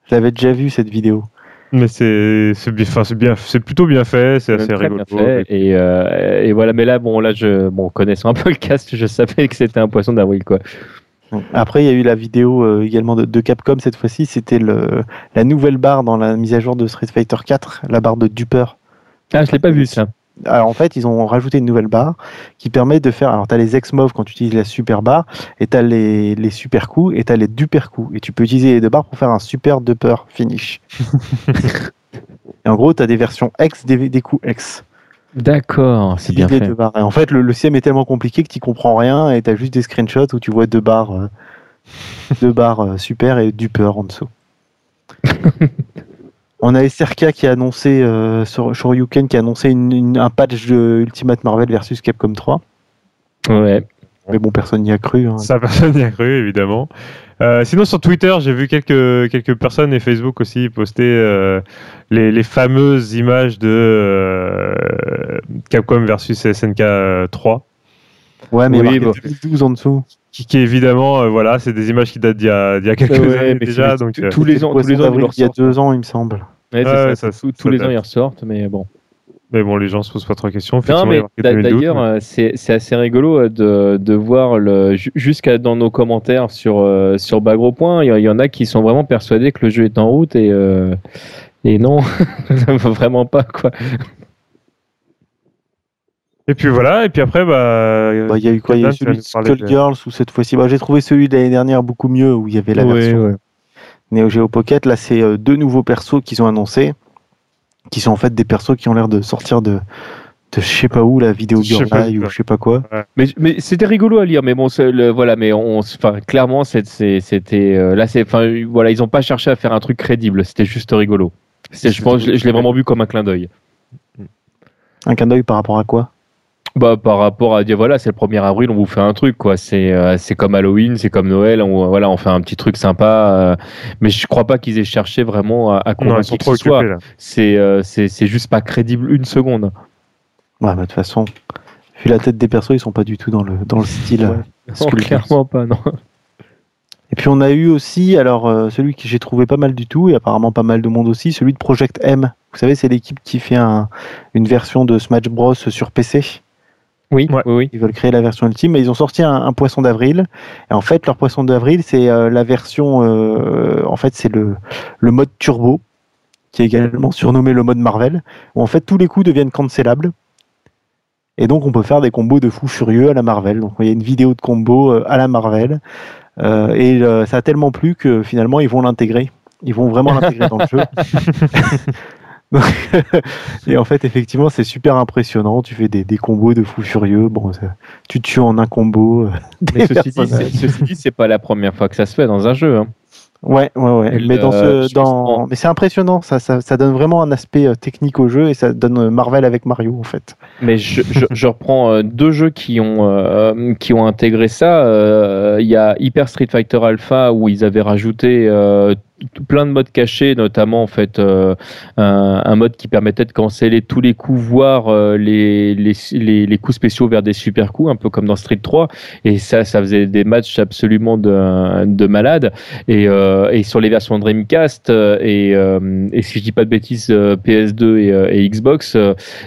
J'avais déjà vu cette vidéo. Mais c'est c'est bien, enfin c'est bien, c'est plutôt bien fait, c'est assez rigolo. Et, euh, et voilà, mais là bon là je bon connaissant un peu le cast, je savais que c'était un poisson d'avril quoi. Après il y a eu la vidéo euh, également de, de Capcom cette fois-ci, c'était le la nouvelle barre dans la mise à jour de Street Fighter quatre, la barre de Duper. Ah je l'ai pas vu ça. Alors en fait ils ont rajouté une nouvelle barre qui permet de faire, alors t'as les ex-mov quand tu utilises la super barre et t'as les, les super coups et t'as les duper coups et tu peux utiliser les deux barres pour faire un super duper finish. Et en gros t'as des versions ex des, des coups ex. D'accord, c'est bien fait. Deux barres. Et en fait le, le C M est tellement compliqué que t'y comprends rien et t'as juste des screenshots où tu vois deux barres euh, deux barres euh, super et duper en dessous. On a S R K qui a annoncé, euh, sur Shoryuken, qui a annoncé une, une, un patch de Ultimate Marvel versus Capcom trois. Ouais. Mais bon, personne n'y a cru. Hein. Ça, personne n'y a cru, évidemment. Euh, sinon, sur Twitter, j'ai vu quelques, quelques personnes et Facebook aussi poster euh, les, les fameuses images de euh, Capcom versus S N K trois. Ouais, mais oui, il y a deux mille douze en dessous. Qui, qui évidemment, euh, voilà, c'est des images qui datent d'il y a, d'il y a quelques ouais, années déjà. Donc, tous les ans, tous les ans, il y a deux ans, il me semble. Ouais, c'est ah, ça, ça, ça, tous les ans, ils ressortent, mais bon. Mais bon, les gens se posent pas trop de questions. Non, mais d'ailleurs, mais... c'est, c'est assez rigolo de, de voir le, jusqu'à dans nos commentaires sur, sur Bagro Point, il y, y en a qui sont vraiment persuadés que le jeu est en route et, euh, et non, vraiment pas, quoi. Et puis voilà, et puis après, bah, bah, y a eu quoi, il y a eu celui de Skullgirls où cette fois-ci, bah, j'ai trouvé celui de l'année dernière beaucoup mieux où il y avait la ouais, version ouais. Neo Geo Pocket. Là, c'est euh, deux nouveaux persos qu'ils ont annoncés, qui sont en fait des persos qui ont l'air de sortir de, de je sais pas où, la vidéo Gurlai ou je sais pas quoi. Ouais. Mais, mais c'était rigolo à lire, mais bon, c'est, le, voilà, mais on, enfin, clairement, c'est, c'est, c'était, euh, là, c'est, enfin, voilà, ils ont pas cherché à faire un truc crédible, c'était juste rigolo. C'était, je pense, je, je l'ai vraiment vu comme un clin d'œil. Un clin d'œil par rapport à quoi? Bah, par rapport à dire voilà, c'est le premier avril, on vous fait un truc, quoi. C'est euh, c'est comme Halloween, c'est comme Noël, on, voilà, on fait un petit truc sympa, euh, mais je crois pas qu'ils aient cherché vraiment à, à convaincre qui que ce soit. C'est euh, c'est c'est juste pas crédible une seconde. Ouais, mais de toute façon, vu la tête des persos, ils sont pas du tout dans le dans le style. Ouais, non, clairement pas, non. Et puis on a eu aussi, alors euh, celui que j'ai trouvé pas mal du tout et apparemment pas mal de monde aussi, celui de Project M. Vous savez, c'est l'équipe qui fait un, une version de Smash Bros sur P C. Oui, ouais. oui, oui. Ils veulent créer la version ultime, mais ils ont sorti un, un poisson d'avril. Et en fait, leur poisson d'avril, c'est euh, la version. Euh, en fait, c'est le, le mode turbo, qui est également surnommé le mode Marvel, où en fait tous les coups deviennent cancellables. Et donc, on peut faire des combos de fous furieux à la Marvel. Donc, il y a une vidéo de combo euh, à la Marvel. Euh, et euh, ça a tellement plu que finalement, ils vont l'intégrer. Ils vont vraiment l'intégrer dans le jeu. Et en fait, effectivement, c'est super impressionnant. Tu fais des, des combos de fous furieux. Bon, tu tues en un combo. Mais ceci, dit, c'est, ceci dit, c'est pas la première fois que ça se fait dans un jeu. Hein. Ouais, ouais, ouais. Le, mais dans ce, dans, pense... mais c'est impressionnant. Ça, ça, ça donne vraiment un aspect technique au jeu et ça donne Marvel avec Mario en fait. Mais je, je, je reprends deux jeux qui ont euh, qui ont intégré ça. Il euh, y a Hyper Street Fighter Alpha où ils avaient rajouté. Euh, plein de modes cachés, notamment en fait euh, un, un mode qui permettait de canceller tous les coups, voire euh, les, les, les, les coups spéciaux vers des super coups, un peu comme dans Street trois, et ça, ça faisait des matchs absolument de, de malades, et, euh, et sur les versions Dreamcast et, euh, et si je dis pas de bêtises P S deux et, et Xbox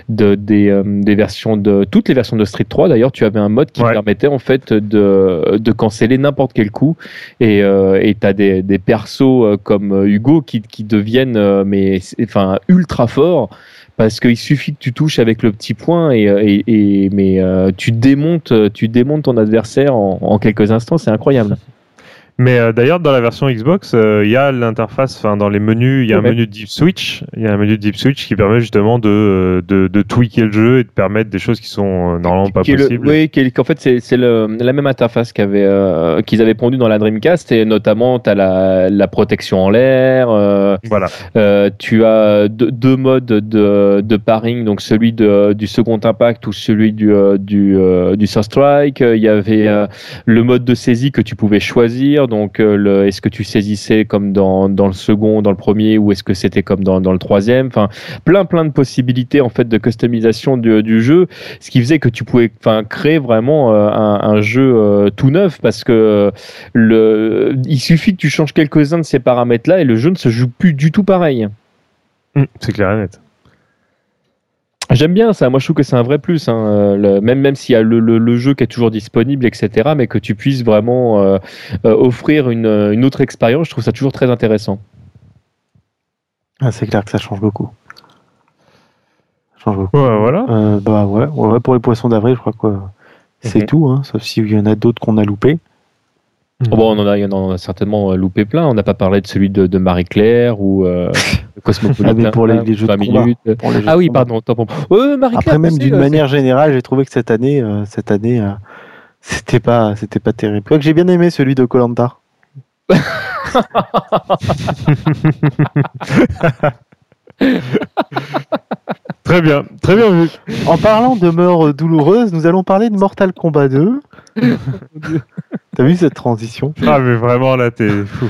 de, des, des versions de toutes les versions de Street trois d'ailleurs, tu avais un mode qui ouais. permettait en fait de, de canceller n'importe quel coup, et, euh, et t'as des, des persos comme Hugo qui, qui deviennent euh, mais, enfin, ultra forts parce qu'il suffit que tu touches avec le petit point et, et, et, mais euh, tu, démontes, tu démontes ton adversaire en, en quelques instants, c'est incroyable. Mais euh, d'ailleurs, dans la version Xbox, il euh, y a l'interface, enfin dans les menus, il y a ouais. un menu Deep Switch, il y a un menu Deep Switch qui permet justement de, de de tweaker le jeu et de permettre des choses qui sont normalement pas possibles. Oui, qu'en fait c'est c'est le, la même interface qu'avait euh, qu'ils avaient pondue dans la Dreamcast et notamment t'as la la protection en l'air. Euh, voilà. Euh, tu as deux, deux modes de de parring, donc celui de du second impact ou celui du du du first strike. Il y avait euh, le mode de saisie que tu pouvais choisir. Donc, euh, le, est-ce que tu saisissais comme dans, dans le second, dans le premier, ou est-ce que c'était comme dans, dans le troisième? Enfin, plein, plein de possibilités en fait de customisation du, du jeu, ce qui faisait que tu pouvais, enfin, créer vraiment euh, un, un jeu euh, tout neuf parce que euh, le, il suffit que tu changes quelques-uns de ces paramètres-là et le jeu ne se joue plus du tout pareil. Mmh, c'est clair et net. J'aime bien ça, moi je trouve que c'est un vrai plus, hein. Le, même, même s'il y a le, le, le jeu qui est toujours disponible, et cetera, mais que tu puisses vraiment euh, euh, offrir une, une autre expérience, je trouve ça toujours très intéressant. Ah, c'est clair que ça change beaucoup. Ça change beaucoup. Ouais, voilà. Euh, bah ouais, ouais, pour les poissons d'avril, je crois que c'est mm-hmm. tout, hein, sauf s'il y en a d'autres qu'on a loupés. Mmh. Bon, on en a, il y en a certainement loupé plein. On n'a pas parlé de celui de, de Marie-Claire ou euh, Cosmopolitan. Ah, pour les, les jeux de combat. Pour les jeux ah oui, pardon. Pour... Euh, Après, même d'une euh, manière c'est... générale, j'ai trouvé que cette année, euh, cette année, euh, c'était pas, c'était pas terrible. Quoique j'ai bien aimé celui de Koh-Lanta. Très bien, très bien vu. En parlant de mort douloureuse, nous allons parler de Mortal Kombat deux. T'as vu cette transition? Ah mais vraiment là, t'es fou.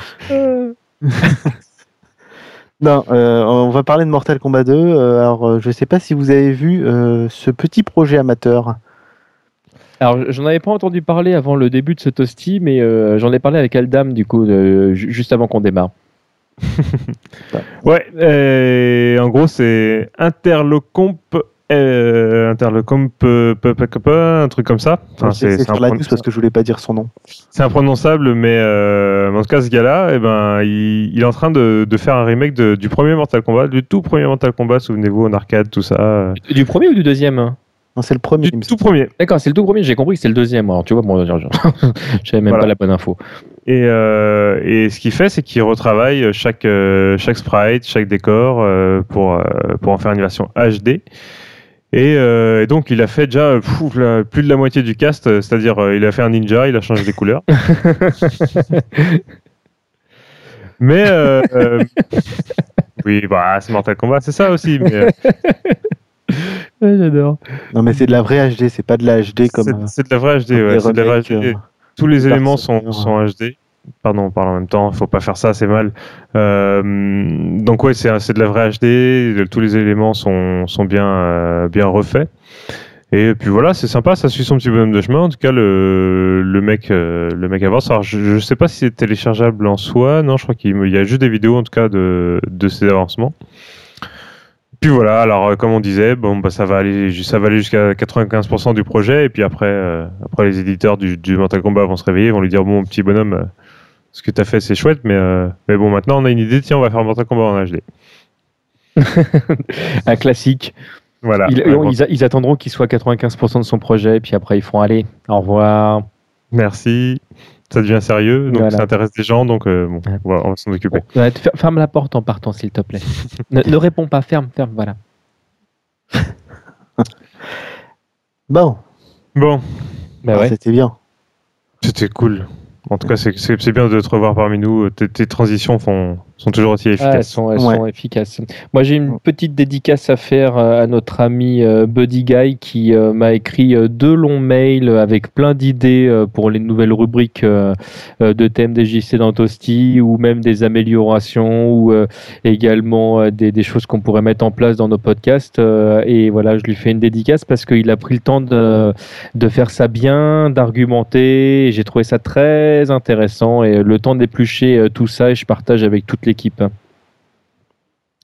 Non, euh, on va parler de Mortal Kombat deux. Euh, alors, je sais pas si vous avez vu euh, ce petit projet amateur. Alors, j'en avais pas entendu parler avant le début de ce Toasty, mais euh, j'en ai parlé avec Aldam, du coup, euh, juste avant qu'on démarre. Ouais, euh, en gros, c'est Interlocomp, euh, Interlocomp, euh, un truc comme ça. Enfin, c'est c'est, c'est un la douce parce que je voulais pas dire son nom. C'est imprononçable, mais euh, en tout cas, ce gars-là, eh ben, il, il est en train de, de faire un remake de, du premier Mortal Kombat, du tout premier Mortal Kombat, souvenez-vous, en arcade, tout ça. Du, du premier ou du deuxième ? Non, c'est le premier. Du tout premier. D'accord, c'est le tout premier, j'ai compris que c'est le deuxième. Alors, tu vois, bon, j'avais même voilà. pas la bonne info. Et, euh, et ce qu'il fait, c'est qu'il retravaille chaque, chaque sprite, chaque décor euh, pour, euh, pour en faire une version H D. Et, euh, et donc, il a fait déjà pff, la, plus de la moitié du cast, c'est-à-dire, euh, il a fait un ninja, il a changé des couleurs. Mais. Euh, euh, oui, bah, c'est Mortal Kombat, c'est ça aussi. Mais. Euh, Ouais, j'adore. Non mais c'est de la vraie H D, c'est pas de la H D comme. C'est, euh, c'est de la vraie H D, ouais. C'est de la vraie H D. Euh, Tous les éléments sont, sont H D. Pardon, on parle en même temps. Faut pas faire ça, c'est mal. Euh, donc ouais, c'est, c'est de la vraie H D. Tous les éléments sont, sont bien, euh, bien refaits. Et puis voilà, c'est sympa. Ça suit son petit bonhomme de chemin. En tout cas, le, le mec, euh, le mec avance. Alors je, je sais pas si c'est téléchargeable en soi. Non, je crois qu'il y a juste des vidéos en tout cas de, de ses avancements. Puis voilà, alors euh, comme on disait, bon, bah, ça va aller, ça va aller jusqu'à quatre-vingt-quinze pour cent du projet, et puis après, euh, après les éditeurs du, du Mortal Kombat vont se réveiller, vont lui dire, bon, petit bonhomme, euh, ce que t'as fait, c'est chouette, mais, euh, mais bon, maintenant, on a une idée, tiens, on va faire Mortal Kombat en H D. Un classique. Voilà. Ils, bon. ils, ils attendront qu'il soit quatre-vingt-quinze pour cent de son projet, et puis après, ils feront aller. Au revoir. Merci. Ça devient sérieux, donc voilà. Ça intéresse des gens, donc euh, bon, on va, on va s'en occuper. Ouais, ferme la porte en partant, s'il te plaît. ne, ne réponds pas, ferme, ferme, voilà. Bon. Bon. Bah ah, ouais. C'était bien. C'était cool. En tout cas, c'est, c'est, c'est bien de te revoir parmi nous. Tes, tes transitions font, sont toujours aussi efficaces. Ah, elles sont, elles ouais. sont efficaces. Moi, j'ai une petite dédicace à faire à notre ami Buddy Guy qui m'a écrit deux longs mails avec plein d'idées pour les nouvelles rubriques de T M D J C dans Toasty ou même des améliorations ou également des, des choses qu'on pourrait mettre en place dans nos podcasts. Et voilà, je lui fais une dédicace parce qu'il a pris le temps de, de faire ça bien, d'argumenter. Et j'ai trouvé ça très intéressant et le temps d'éplucher tout ça et je partage avec toute l'équipe.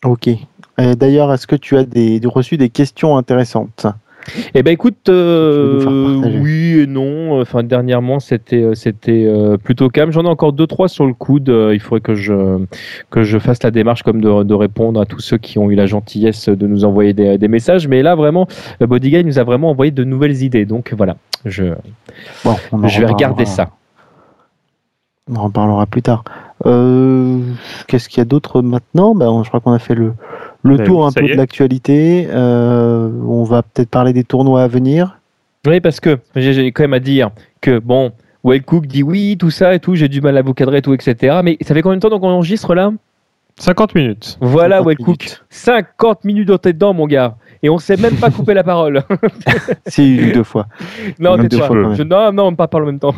Ok. Euh, d'ailleurs, est-ce que tu as des, reçu des questions intéressantes ? Eh ben écoute, euh, oui et non. Enfin, dernièrement, c'était, c'était euh, plutôt calme. J'en ai encore deux trois sur le coude. Il faudrait que je que je fasse la démarche comme de, de répondre à tous ceux qui ont eu la gentillesse de nous envoyer des, des messages. Mais là, vraiment, Bodyguy nous a vraiment envoyé de nouvelles idées. Donc voilà, je bon, je vais regarder en... ça. On en parlera plus tard. Euh, qu'est-ce qu'il y a d'autre maintenant ? Ben, je crois qu'on a fait le, le ben, tour un peu de l'actualité. Euh, on va peut-être parler des tournois à venir. Oui, parce que j'ai, j'ai quand même à dire que, bon, Wellcook dit oui, tout ça et tout, j'ai du mal à vous cadrer, et tout, et cetera. Mais ça fait combien de temps qu'on enregistre là ? cinquante minutes. Voilà, Wellcook. cinquante minutes dans tes dents, mon gars. Et on ne s'est même pas coupé la parole. Si, deux fois. Non, deux fois, fois je, non, non, on ne parle en même temps.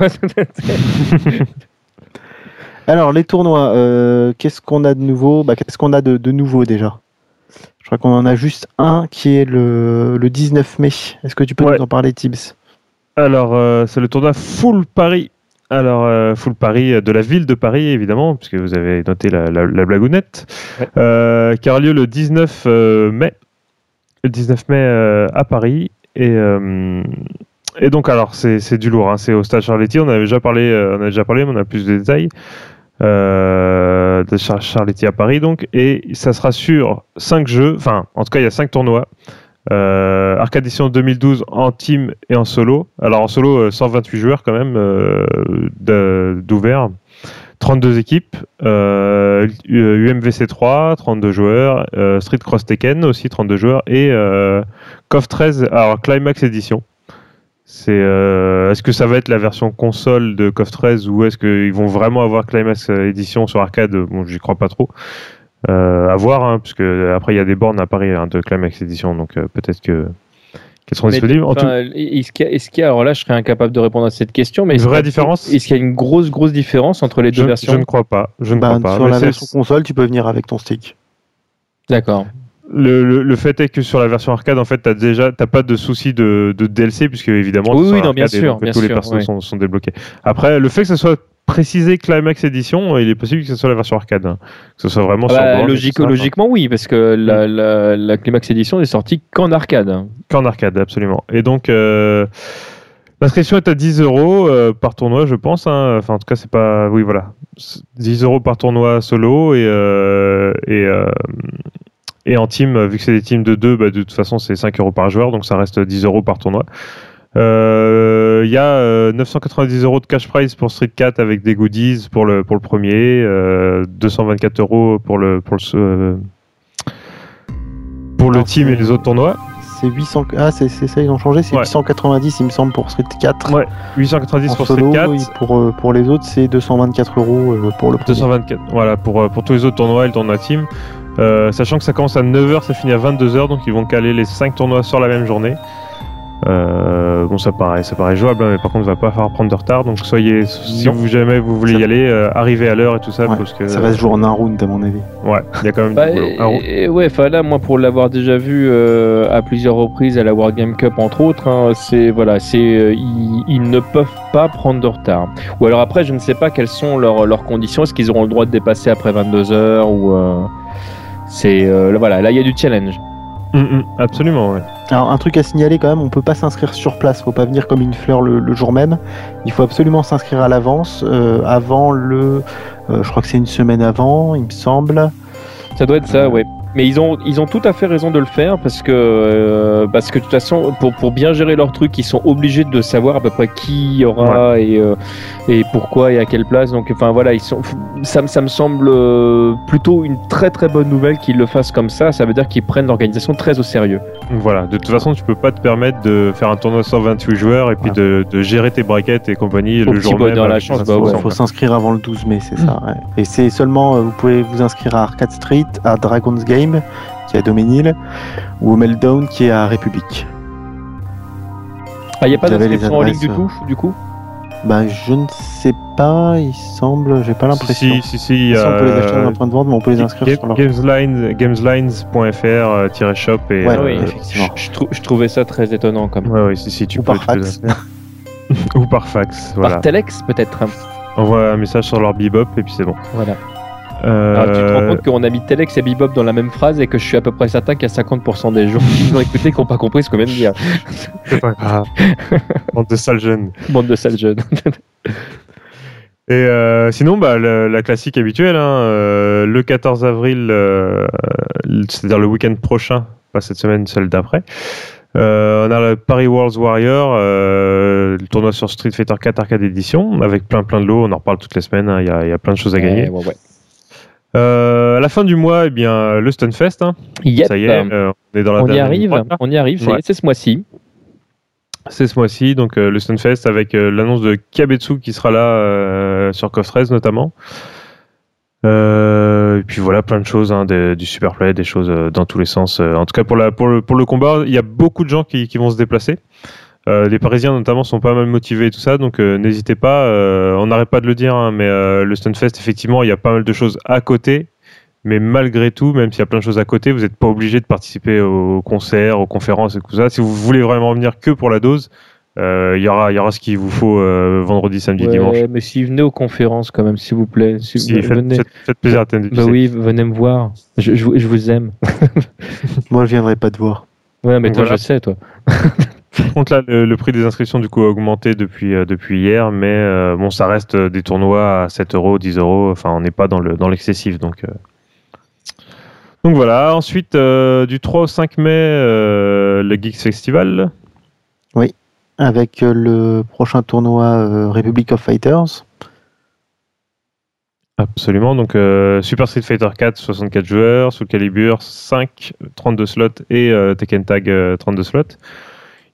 Alors, les tournois, euh, qu'est-ce qu'on a de nouveau ? Bah, qu'est-ce qu'on a de, de nouveau déjà ? Je crois qu'on en a juste un qui est le, le dix-neuf mai. Est-ce que tu peux ouais. nous en parler, Tibbs ? Alors, euh, c'est le tournoi Full Paris. Alors, euh, Full Paris de la ville de Paris, évidemment, puisque vous avez noté la, la, la blagounette, ouais. euh, qui aura lieu le dix-neuf mai. Le dix-neuf mai euh, à Paris. Et. Euh, Et donc alors c'est c'est du lourd, hein. C'est au stade Charletti. On avait déjà parlé, on a déjà parlé, mais on a plus de détails euh, de Char- Charletti à Paris donc. Et ça sera sur cinq jeux, enfin en tout cas il y a cinq tournois. Euh, Arcade Edition deux mille douze en team et en solo. Alors en solo cent vingt-huit joueurs quand même euh, d'ouvert, trente-deux équipes, euh, U M V C trois, trente-deux joueurs, euh, Street Cross Tekken aussi trente-deux joueurs et euh, C O F treize. Alors Climax Edition. C'est euh, est-ce que ça va être la version console de C O F treize ou est-ce qu'ils vont vraiment avoir Climax Edition sur arcade ? Bon, j'y crois pas trop. Euh, à voir, hein, parce que après il y a des bornes à Paris hein, de Climax Edition, donc euh, peut-être que qu'elles seront mais disponibles. En tout... Est-ce qu'il y a, est-ce qu'il y a, alors là je serais incapable de répondre à cette question, mais une vraie différence. Est-ce qu'il y a une grosse grosse différence entre les deux je, versions ? Je ne crois pas. Je ne bah, crois sur pas. Sur la version console, tu peux venir avec ton stick. D'accord. Le, le, le fait est que sur la version arcade, en fait, t'as déjà, t'as pas de souci de, de D L C puisque évidemment oui, oui, non, bien sûr, donc, bien tous sûr, les personnages ouais. sont, sont débloqués. Après, le fait que ça soit préciser Climax Edition, il est possible que ce soit la version arcade, hein. Que ce soit vraiment bah, sur board, logique, logiquement hein. Oui, parce que la, la, la Climax Edition n'est sortie qu'en arcade. Qu'en arcade, absolument. Et donc euh, l'inscription est à dix euros euh, par tournoi, je pense. Hein. Enfin, en tout cas, c'est pas, oui, voilà, c'est dix euros par tournoi solo et euh, et euh, et en team, vu que c'est des teams de deux, bah, de toute façon c'est cinq euros par joueur, donc ça reste dix euros par tournoi. Il euh, y a euh, neuf cent quatre-vingt-dix euros de cash prize pour Street quatre avec des goodies pour le, pour le premier, euh, deux cent vingt-quatre euros pour le, pour le, euh, pour le team et les autres tournois. C'est huit cents. Ah, c'est, c'est ça, ils ont changé, c'est ouais. huit cent quatre-vingt-dix, il me semble, pour Street quatre. Ouais, huit cent quatre-vingt-dix en pour solo, Street quatre. Oui, pour, pour les autres, c'est deux cent vingt-quatre euros pour le premier. deux cent vingt-quatre, voilà, pour, pour tous les autres tournois et le tournoi team. Euh, sachant que ça commence à neuf heures, ça finit à vingt-deux heures, donc ils vont caler les cinq tournois sur la même journée. Euh, bon, ça paraît, ça paraît jouable, hein, mais par contre, il va pas falloir prendre de retard. Donc, soyez, si vous jamais vous voulez ça... y aller, euh, arrivez à l'heure et tout ça, ouais, parce que ça va se jouer en un round, à mon avis. Ouais, il y a quand même. Bah, du boulot. Et, ouais, enfin là, moi, pour l'avoir déjà vu euh, à plusieurs reprises à la World Game Cup entre autres, hein, c'est voilà, c'est euh, ils, ils ne peuvent pas prendre de retard. Ou alors après, je ne sais pas quelles sont leurs leurs conditions. Est-ce qu'ils auront le droit de dépasser après vingt-deux heures ou euh, c'est euh, voilà, là, il y a du challenge. Mmh, absolument, ouais. Alors, un truc à signaler quand même, on peut pas s'inscrire sur place, faut pas venir comme une fleur le, le jour même. Il faut absolument s'inscrire à l'avance, euh, avant le. Euh, je crois que c'est une semaine avant, il me semble. Ça doit être ça, ouais. Mais ils ont, ils ont tout à fait raison de le faire parce que, euh, parce que de toute façon, pour, pour bien gérer leur truc, ils sont obligés de savoir à peu près qui y aura ouais. et, euh, et pourquoi et à quelle place. Donc, enfin voilà, ils sont, ça, ça me semble plutôt une très très bonne nouvelle qu'ils le fassent comme ça. Ça veut dire qu'ils prennent l'organisation très au sérieux. Voilà, de toute façon, tu peux pas te permettre de faire un tournoi sans vingt-huit joueurs et puis ouais. de, de gérer tes braquettes et compagnie au le jour même. La chance, bah, ouais. Faut s'inscrire avant le douze mai, c'est mmh. ça. Ouais. Et c'est seulement, vous pouvez vous inscrire à Arcade Street, à Dragon's Game, qui est à Doménil, ou au Meltdown qui est à République. Ah, il n'y a pas d'inscription en ligne du tout, du coup ? Ben, je ne sais pas, il semble, j'ai pas l'impression. Si, si, si. Euh, on peut les acheter en point de vente, mais on peut les inscrire sur leur... Gameslines, gameslines.fr-shop et... Ouais, euh, oui, effectivement. Je, je, trou- je trouvais ça très étonnant, quand même. Ouais, oui, si, si, tu ou peux... Par fax. Peux... ou par fax, voilà. Par Telex, peut-être. Envoie un message sur leur Bebop, et puis c'est bon. Voilà. Euh... Alors, tu te rends compte qu'on a mis Telex et Bebop dans la même phrase et que je suis à peu près certain qu'il y a cinquante pour cent des gens qui nous ont écouté qui n'ont pas compris ce qu'on vient de dire. C'est pas grave. Bande de sales jeunes. Bande de sales jeunes. Et euh, sinon, bah, le, la classique habituelle, hein, euh, le quatorze avril, euh, c'est-à-dire le week-end prochain, pas cette semaine, celle d'après. Euh, on a le Paris Worlds Warrior, euh, le tournoi sur Street Fighter quatre Arcade Edition, avec plein plein de lots. On en reparle toutes les semaines. Il hein, y, y a plein de choses à gagner. Ouais, ouais, ouais. Euh, à la fin du mois, eh bien, le Stunfest. Hein. Yep. Ça y est, euh, on est dans la on y arrive, mois, on y arrive. Ça ouais. y est, c'est ce mois-ci. C'est ce mois-ci, donc euh, le Stunfest avec euh, l'annonce de Kabetsu qui sera là euh, sur C O F treize notamment. Euh, et puis voilà, plein de choses, hein, des, du superplay, des choses euh, dans tous les sens. Euh, en tout cas, pour, la, pour, le, pour le combat, il y a beaucoup de gens qui, qui vont se déplacer. Euh, les Parisiens notamment sont pas mal motivés et tout ça, donc euh, n'hésitez pas, euh, on n'arrête pas de le dire, hein, mais euh, le Stunfest, effectivement, il y a pas mal de choses à côté, mais malgré tout, même s'il y a plein de choses à côté, vous n'êtes pas obligé de participer aux concerts, aux conférences et tout ça. Si vous voulez vraiment venir que pour la dose, il euh, y aura, il y aura ce qu'il vous faut euh, vendredi, samedi, ouais, dimanche. Mais si venez aux conférences quand même, s'il vous plaît, si, si, faites, venez. Faites, faites plaisir à T M D J C. Bah oui, venez me voir. Je, je, je vous aime. Moi, je viendrai pas te voir. Ouais, mais toi, voilà. Je sais, toi. Par contre, là, le, le prix des inscriptions du coup a augmenté depuis euh, depuis hier, mais euh, bon, ça reste euh, des tournois à sept euros, dix euros. Enfin, on n'est pas dans le dans l'excessif, donc. Euh... Donc voilà. Ensuite, euh, du trois au cinq mai, euh, le Geeks Festival. Oui, avec euh, le prochain tournoi euh, Republic of Fighters. Absolument. Donc euh, Super Street Fighter quatre, soixante-quatre joueurs, Soul Calibur cinq, trente-deux slots et euh, Tekken Tag euh, trente-deux slots.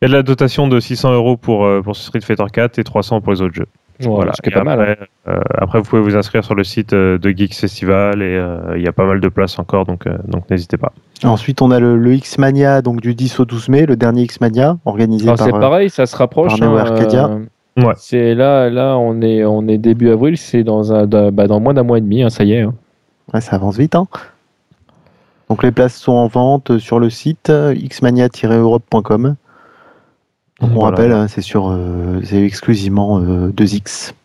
Il y a de la dotation de six cents euros pour, euh, pour Street Fighter quatre et trois cents pour les autres jeux. Voilà, ce qui est pas mal. Euh, après, vous pouvez vous inscrire sur le site euh, de Geeks Festival et il euh, y a pas mal de places encore, donc, euh, donc n'hésitez pas. Ensuite, on a le, le X-Mania donc, du dix au douze mai, le dernier X-Mania organisé Alors, par. C'est pareil, ça se rapproche. Par Neo Arcadia. Euh... Ouais. C'est là, là on, est, on est début avril, c'est dans, un, dans, bah, dans moins d'un mois et demi, hein, ça y est. Hein. Ouais, ça avance vite. Hein. Donc les places sont en vente sur le site xmania tiret europe point com. On voilà. rappelle, c'est, sur, euh, c'est exclusivement euh, deux X.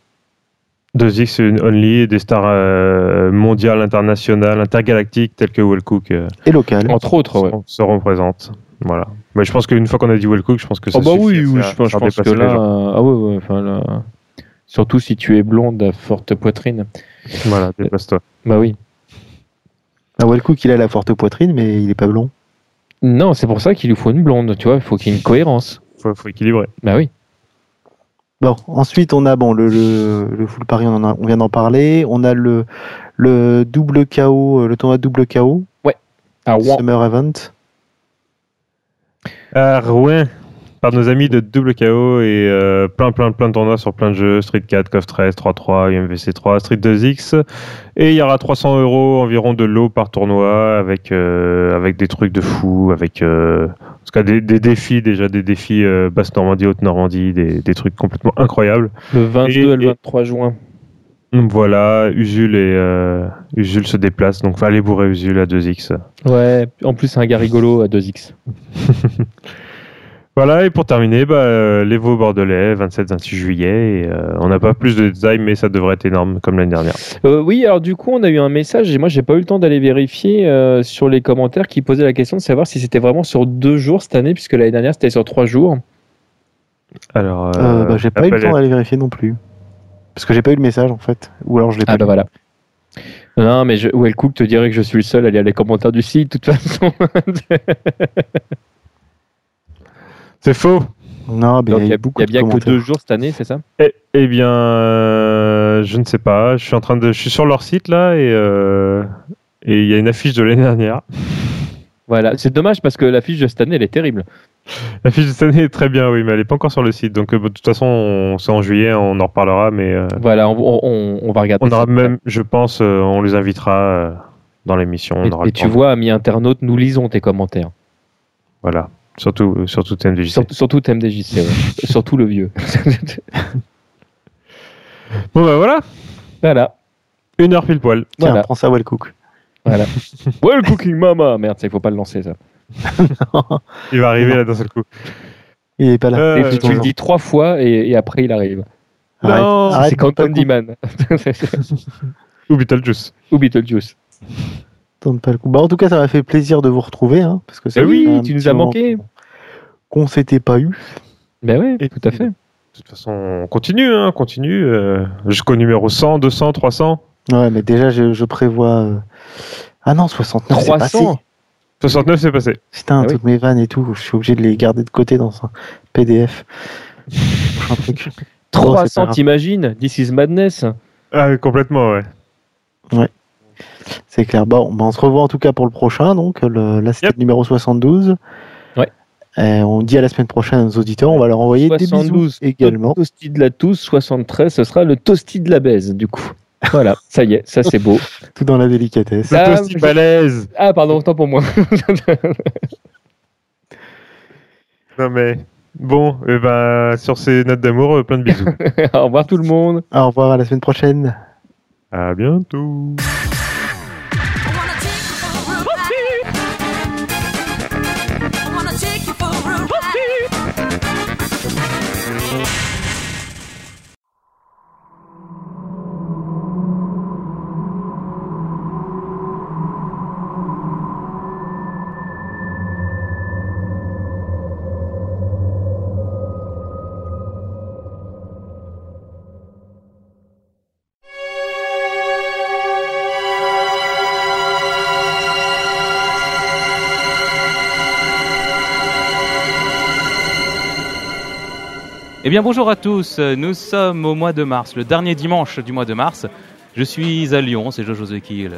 deux X only, des stars euh, mondiales, internationales, intergalactiques, telles que Wellcook. Euh, et locales. Entre autres, ouais. Seront présentes. Voilà. Mais je pense qu'une fois qu'on a dit Wellcook, je pense que ça oh bah suffit. Oui, oui, je pense, je pense que là, ah ouais, ouais, enfin là, surtout si tu es blonde à forte poitrine. Voilà, dépasse-toi. Bah oui. Ah, Wellcook, il a la forte poitrine, mais il est pas blond. Non, c'est pour ça qu'il lui faut une blonde, tu vois, il faut qu'il y ait une cohérence. Il faut, faut équilibrer. Bah oui. Bon, ensuite, on a bon, le, le, le full pari, on, en a, on vient d'en parler. On a le, le double K O, le tournoi double K O. Ouais. Ah, ouais. Summer Event. À Rouen, par nos amis de Double K O et euh, plein plein plein de tournois sur plein de jeux, Street quatre, C O F treize, trois trois, U M V C trois, Street deux X, et il y aura trois cents euros environ de lot par tournoi avec, euh, avec des trucs de fou, avec euh, en tout cas des, des défis déjà, des défis euh, Basse-Normandie, Haute-Normandie, des, des trucs complètement incroyables. Le vingt-deux et le vingt-trois juin. Voilà, Usul et euh, Usul se déplace, donc allez bourrer Usul à deux X. Ouais, en plus c'est un gars rigolo à deux X. Voilà, et pour terminer, bah, euh, les Vaux Bordelais, vingt-sept vingt-six juillet, et, euh, on n'a pas plus de détails, mais ça devrait être énorme, comme l'année dernière. Euh, oui, alors du coup, on a eu un message, et moi j'ai pas eu le temps d'aller vérifier euh, sur les commentaires qui posaient la question de savoir si c'était vraiment sur deux jours cette année, puisque l'année dernière c'était sur trois jours. Alors, euh, euh, bah, j'ai pas eu le temps d'aller vérifier non plus. Parce que j'ai pas eu le message en fait, ou alors je l'ai ah pas. Ah bah lu. Voilà. Non mais je... Wellcook te dirait que je suis le seul à lire les commentaires du site de toute façon. C'est faux. Non, mais il y, y a bien que deux jours cette année, c'est ça ? Eh, eh bien, euh, je ne sais pas. Je suis en train de, je suis sur leur site là et euh, et il y a une affiche de l'année dernière. Voilà, c'est dommage parce que l'affiche de cette année elle est terrible. La fiche de cette année est très bien, oui, mais elle n'est pas encore sur le site. Donc, de toute façon, on, c'est en juillet, on en reparlera. Mais euh, voilà, on, on, on va regarder. On aura même, je pense, euh, on les invitera euh, dans l'émission. On et aura et tu vois, amis internautes, nous lisons tes commentaires. Voilà, surtout, euh, surtout T M D J C. Surt, surtout T M D J C, ouais. Surtout le vieux. Bon, bah voilà. Voilà. Une heure pile poil. Tiens, voilà. Prends ça, Wellcook. Voilà. Wellcooking, mama. Merde, il ne faut pas le lancer, ça. Il va arriver non. Là d'un seul coup. Il est pas là. Euh, tu, tu le dis trois fois et, et après il arrive. Arrête, non, arrête, c'est Quantum Diman. Ou Beetlejuice. Ou Beetlejuice. Tente pas le coup. Bah, en tout cas, ça m'a fait plaisir de vous retrouver, hein, parce que ça. Eh oui, tu nous as manqué. Qu'on s'était pas eu. Ben ouais. Et tout à fait. De toute façon, on continue, hein, continue euh, jusqu'au numéro cent, deux cents, trois cents. Ouais, mais déjà, je, je prévois. Euh... Ah non, soixante-neuf. trois cents. soixante-neuf, c'est passé. Putain, ah toutes oui. Mes vannes et tout, je suis obligé de les garder de côté dans un P D F. Un truc. trois cents, oh, t'imagines ? This is madness. Ah, complètement, ouais. Ouais, c'est clair. Bon, bah, on se revoit en tout cas pour le prochain. Donc, le, là, c'était yep. Le numéro soixante-douze. Ouais. Et on dit à la semaine prochaine à nos auditeurs, on va leur envoyer soixante-douze, des bisous également. Le toasty de la tousse, soixante-treize, ce sera le toasty de la baise, du coup. Voilà, ça y est, ça c'est beau. Tout dans la délicatesse. Ah, Toasty balèze. Ah pardon, autant pour moi. Non mais bon, eh ben, sur ces notes d'amour, plein de bisous. Au revoir tout le monde. Au revoir à la semaine prochaine. À bientôt. Eh bien bonjour à tous, nous sommes au mois de mars, le dernier dimanche du mois de mars. Je suis à Lyon, c'est Jojo The Kill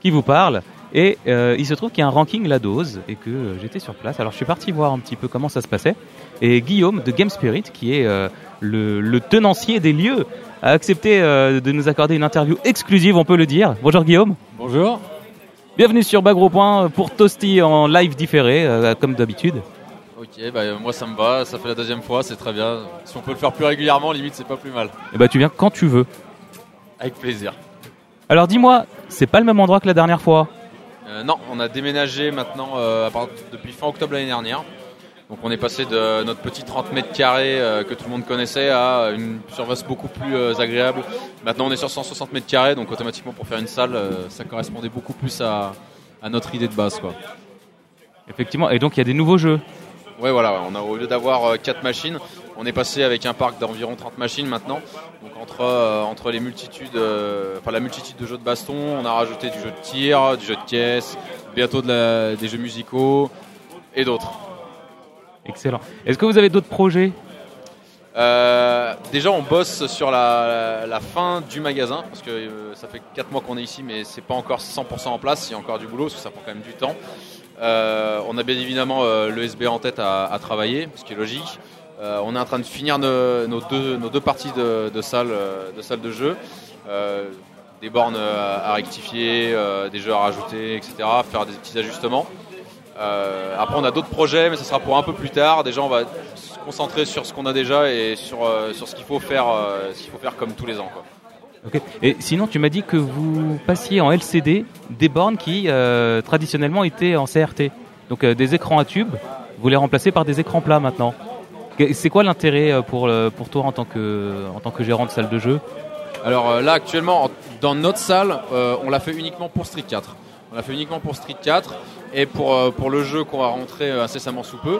qui vous parle. Et euh, il se trouve qu'il y a un ranking La Dose et que euh, j'étais sur place. Alors je suis parti voir un petit peu comment ça se passait. Et Guillaume de Game Spirit, qui est euh, le, le tenancier des lieux, a accepté euh, de nous accorder une interview exclusive, on peut le dire. Bonjour Guillaume. Bonjour. Bienvenue sur Bagro Point pour Toasty en live différé, euh, comme d'habitude. Ok, bah, moi ça me va, ça fait la deuxième fois, c'est très bien. Si on peut le faire plus régulièrement, limite c'est pas plus mal. Et bah tu viens quand tu veux. Avec plaisir. Alors dis-moi, c'est pas le même endroit que la dernière fois ? Euh, non, on a déménagé maintenant euh, à part, depuis fin octobre l'année dernière. Donc on est passé de notre petit trente mètres carrés euh, que tout le monde connaissait à une surface beaucoup plus euh, agréable. Maintenant on est sur cent soixante mètres carrés, donc automatiquement pour faire une salle, euh, ça correspondait beaucoup plus à, à notre idée de base, quoi. Effectivement, et donc il y a des nouveaux jeux. Ouais, voilà, ouais. On a, au lieu d'avoir euh, quatre machines, on est passé avec un parc d'environ trente machines maintenant. Donc entre, euh, entre les multitudes, euh, enfin, la multitude de jeux de baston, on a rajouté du jeu de tir, du jeu de caisse, bientôt de la, des jeux musicaux et d'autres. Excellent. Est-ce que vous avez d'autres projets ? Euh, déjà on bosse sur la, la, la fin du magasin parce que euh, ça fait quatre mois qu'on est ici, mais c'est pas encore cent pour cent en place, il y a encore du boulot parce que ça prend quand même du temps. Euh, on a bien évidemment euh, l'E S B en tête à, à travailler, ce qui est logique. Euh, on est en train de finir nos, nos, deux, nos deux parties de, de salles de, salle de jeu, euh, des bornes à, à rectifier, euh, des jeux à rajouter, et cetera, faire des petits ajustements. Euh, après on a d'autres projets, mais ça sera pour un peu plus tard. Déjà on va se concentrer sur ce qu'on a déjà et sur, euh, sur ce qu'il faut faire, euh, ce qu'il faut faire comme tous les ans, quoi. Okay. Et sinon tu m'as dit que vous passiez en L C D des bornes qui euh, traditionnellement étaient en C R T, donc euh, des écrans à tube, vous les remplacez par des écrans plats maintenant. C'est quoi l'intérêt pour, pour toi en tant que, en tant que gérant de salle de jeu ? Alors là actuellement dans notre salle euh, on l'a fait uniquement pour Street quatre. On l'a fait uniquement pour Street quatre et pour, euh, pour le jeu qu'on va rentrer incessamment sous peu.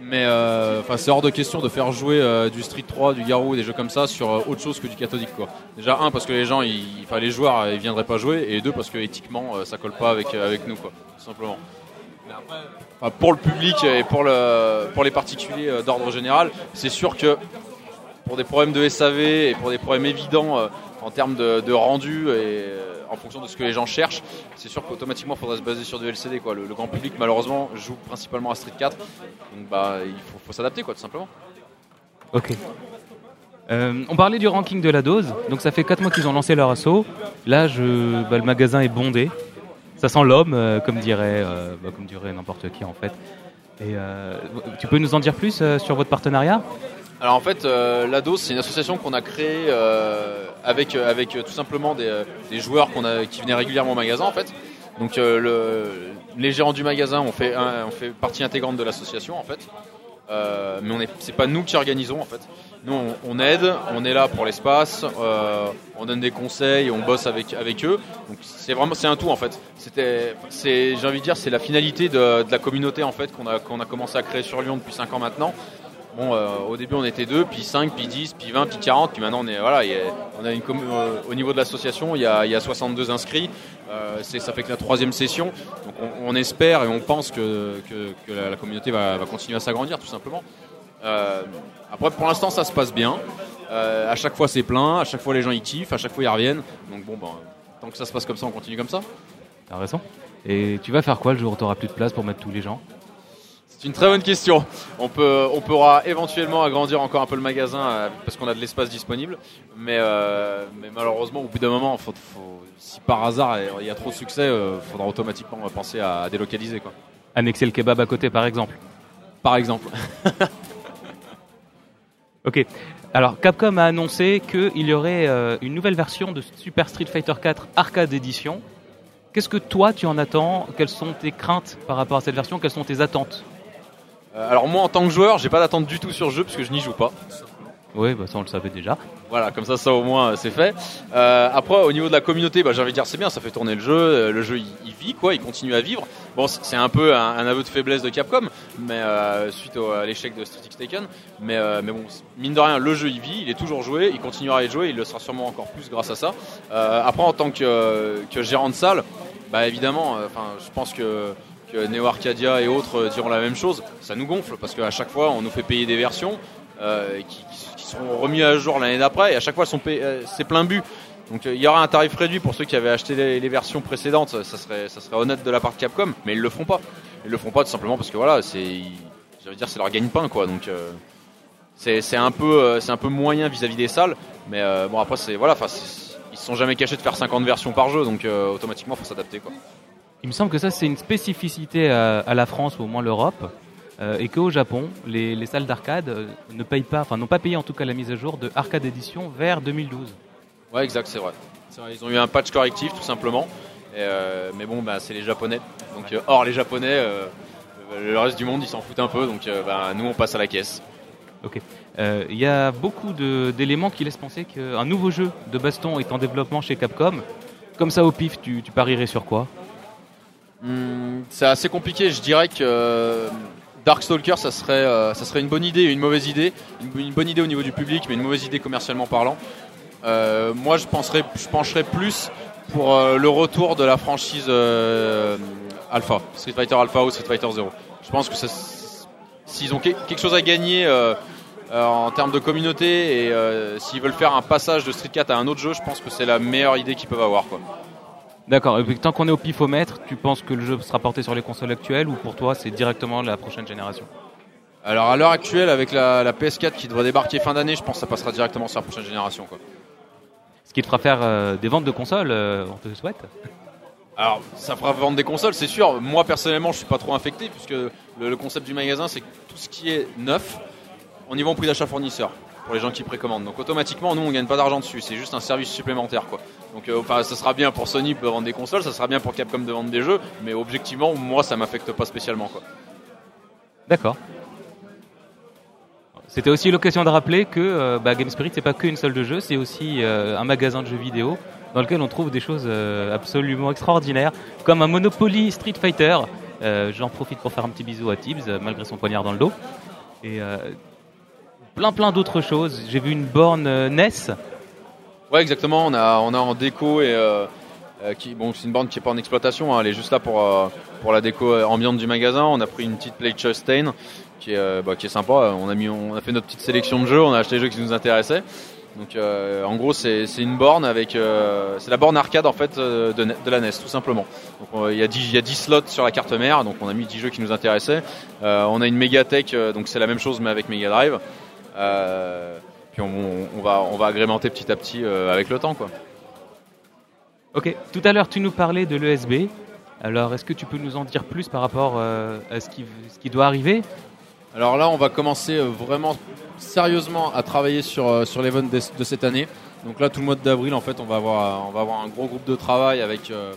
Mais euh, c'est hors de question de faire jouer euh, du Street trois, du Garou, des jeux comme ça sur euh, autre chose que du cathodique, quoi. Déjà, un, parce que les gens, ils, les joueurs, ils viendraient pas jouer. Et deux, parce que éthiquement, euh, ça colle pas avec, euh, avec nous, quoi, tout simplement. Enfin, pour le public et pour, le, pour les particuliers euh, d'ordre général, c'est sûr que pour des problèmes de S A V et pour des problèmes évidents euh, en termes de, de rendu et... Euh, en fonction de ce que les gens cherchent, c'est sûr qu'automatiquement il faudrait se baser sur du L C D, quoi. Le, le grand public malheureusement joue principalement à Street quatre, donc bah, il faut, faut s'adapter, quoi, tout simplement. Ok. Euh, on parlait du ranking de la dose, donc ça fait quatre mois qu'ils ont lancé leur assaut. Là je, bah, le magasin est bondé, ça sent l'homme euh, comme dirait euh, bah, comme dirait n'importe qui en fait. Et, euh, tu peux nous en dire plus euh, sur votre partenariat ? Alors en fait, euh, l'A D O S, c'est une association qu'on a créée euh, avec, avec tout simplement des, des joueurs qu'on a, qui venaient régulièrement au magasin en fait. Donc euh, le, les gérants du magasin ont fait, un, ont fait partie intégrante de l'association en fait. Euh, mais on est, c'est pas nous qui organisons en fait. Nous on, on aide, on est là pour l'espace, euh, on donne des conseils, on bosse avec, avec eux. Donc c'est vraiment c'est un tout en fait. C'était, c'est, j'ai envie de dire, c'est la finalité de, de la communauté en fait qu'on a, qu'on a commencé à créer sur Lyon depuis cinq ans maintenant. Bon, euh, au début on était deux, puis cinq, puis dix, puis vingt, puis quarante, puis maintenant on est voilà, y a, on a une com- euh, au niveau de l'association, il y a, y a soixante-deux inscrits, euh, c'est, ça fait que la troisième session, donc on, on espère et on pense que, que, que la, la communauté va, va continuer à s'agrandir tout simplement. Euh, après pour l'instant ça se passe bien, euh, à chaque fois c'est plein, à chaque fois les gens y kiffent, à chaque fois ils reviennent, donc bon ben, tant que ça se passe comme ça on continue comme ça. T'as raison. Et tu vas faire quoi le jour où t'auras plus de place pour mettre tous les gens ? C'est une très bonne question. On peut, on pourra éventuellement agrandir encore un peu le magasin euh, parce qu'on a de l'espace disponible. Mais, euh, mais malheureusement, au bout d'un moment, faut, faut, si par hasard il y a trop de succès, il euh, faudra automatiquement penser à, à délocaliser, quoi. Annexer le kebab à côté, par exemple. Par exemple. Ok. Alors, Capcom a annoncé qu'il y aurait euh, une nouvelle version de Super Street Fighter quatre Arcade Edition. Qu'est-ce que toi tu en attends ? Quelles sont tes craintes par rapport à cette version ? Quelles sont tes attentes ? Alors moi en tant que joueur, j'ai pas d'attente du tout sur le jeu parce que je n'y joue pas. Oui, bah ça on le savait déjà. Voilà, comme ça, ça au moins c'est fait. Euh, après au niveau de la communauté, bah j'ai envie de dire c'est bien, ça fait tourner le jeu, le jeu il vit quoi, il continue à vivre. Bon, c'est un peu un, un aveu de faiblesse de Capcom, mais euh, suite au, à l'échec de Street Cross Tekken, mais euh, mais bon mine de rien le jeu il vit, il est toujours joué, il continuera à être joué, il le sera sûrement encore plus grâce à ça. Euh, après en tant que, euh, que gérant de salle, bah évidemment, enfin euh, je pense que que Neo Arcadia et autres diront la même chose, ça nous gonfle parce qu'à chaque fois on nous fait payer des versions euh, qui, qui seront remises à jour l'année d'après et à chaque fois elles sont payées, euh, c'est plein but. Donc il euh, y aura un tarif réduit pour ceux qui avaient acheté les, les versions précédentes, ça serait, ça serait honnête de la part de Capcom, mais ils le feront pas. Ils le feront pas tout simplement parce que voilà, c'est, j'allais dire, c'est leur gagne-pain, quoi. Donc euh, c'est, c'est, un peu, c'est un peu moyen vis-à-vis des salles, mais euh, bon après c'est, voilà, c'est, ils se sont jamais cachés de faire cinquante versions par jeu, donc euh, automatiquement il faut s'adapter quoi. Il me semble que ça c'est une spécificité à, à la France ou au moins l'Europe, euh, et qu'au Japon les, les salles d'arcade ne payent pas, enfin n'ont pas payé en tout cas la mise à jour de Arcade Edition vers deux mille douze. Ouais exact, c'est vrai. C'est vrai, ils ont eu un patch correctif tout simplement. Et euh, mais bon bah, c'est les Japonais, donc ouais. euh, or les Japonais, euh, le reste du monde ils s'en foutent un peu, donc euh, bah, nous on passe à la caisse. Ok, il euh, y a beaucoup de, d'éléments qui laissent penser qu'un nouveau jeu de baston est en développement chez Capcom. Comme ça au pif, tu, tu parierais sur quoi? Mmh, c'est assez compliqué, je dirais que euh, Darkstalker ça serait, euh, ça serait une bonne idée et une mauvaise idée, une, une bonne idée au niveau du public mais une mauvaise idée commercialement parlant. Euh, moi je, penserais, je pencherais plus pour euh, le retour de la franchise euh, Alpha, Street Fighter Alpha ou Street Fighter Zero. Je pense que ça, s'ils ont que- quelque chose à gagner euh, euh, en termes de communauté et euh, s'ils veulent faire un passage de Street quatre à un autre jeu, je pense que c'est la meilleure idée qu'ils peuvent avoir quoi. D'accord, et puis, tant qu'on est au pifomètre, tu penses que le jeu sera porté sur les consoles actuelles ou pour toi c'est directement la prochaine génération? Alors à l'heure actuelle avec la, la P S quatre qui devrait débarquer fin d'année, je pense que ça passera directement sur la prochaine génération quoi. Ce qui te fera faire euh, des ventes de consoles, euh, on te le souhaite. Alors, ça fera vendre des consoles, c'est sûr. Moi, personnellement, je suis pas trop infecté, puisque le, le concept du magasin, c'est que tout ce qui est neuf, on y va au prix d'achat fournisseur, pour les gens qui précommandent. Donc, automatiquement, nous, on gagne pas d'argent dessus. C'est juste un service supplémentaire, quoi. Donc, euh, enfin, ça sera bien pour Sony de vendre des consoles, ça sera bien pour Capcom de vendre des jeux, mais objectivement, moi, ça m'affecte pas spécialement, quoi. D'accord. C'était aussi l'occasion de rappeler que euh, bah, Game Spirit, c'est pas qu'une salle de jeu, c'est aussi euh, un magasin de jeux vidéo dans lequel on trouve des choses euh, absolument extraordinaires, comme un Monopoly Street Fighter. Euh, j'en profite pour faire un petit bisou à Tibbs, euh, malgré son poignard dans le dos. Et euh, plein plein d'autres choses. J'ai vu une borne euh, N E S. Ouais, exactement. On a, on a en déco et euh, euh, qui, bon, c'est une borne qui est pas en exploitation. Hein, elle est juste là pour euh, pour la déco ambiante du magasin. On a pris une petite Play Chastain. Qui est, bah, qui est sympa, on a, mis, on a fait notre petite sélection de jeux, on a acheté les jeux qui nous intéressaient. Donc euh, en gros c'est, c'est une borne avec, euh, c'est la borne arcade en fait de, de la N E S tout simplement. Donc il y, y a dix slots sur la carte mère, donc on a mis dix jeux qui nous intéressaient. Euh, on a une Megatech, donc c'est la même chose mais avec Mega Drive. Euh, puis on, on, on, va, on va agrémenter petit à petit euh, avec le temps quoi. Ok, tout à l'heure tu nous parlais de l'E S B, alors est-ce que tu peux nous en dire plus par rapport euh, à ce qui, ce qui doit arriver ? Alors là, on va commencer vraiment sérieusement à travailler sur, sur l'event de, de cette année. Donc là, tout le mois d'avril, en fait, on va avoir, on va avoir un gros groupe de travail avec, euh,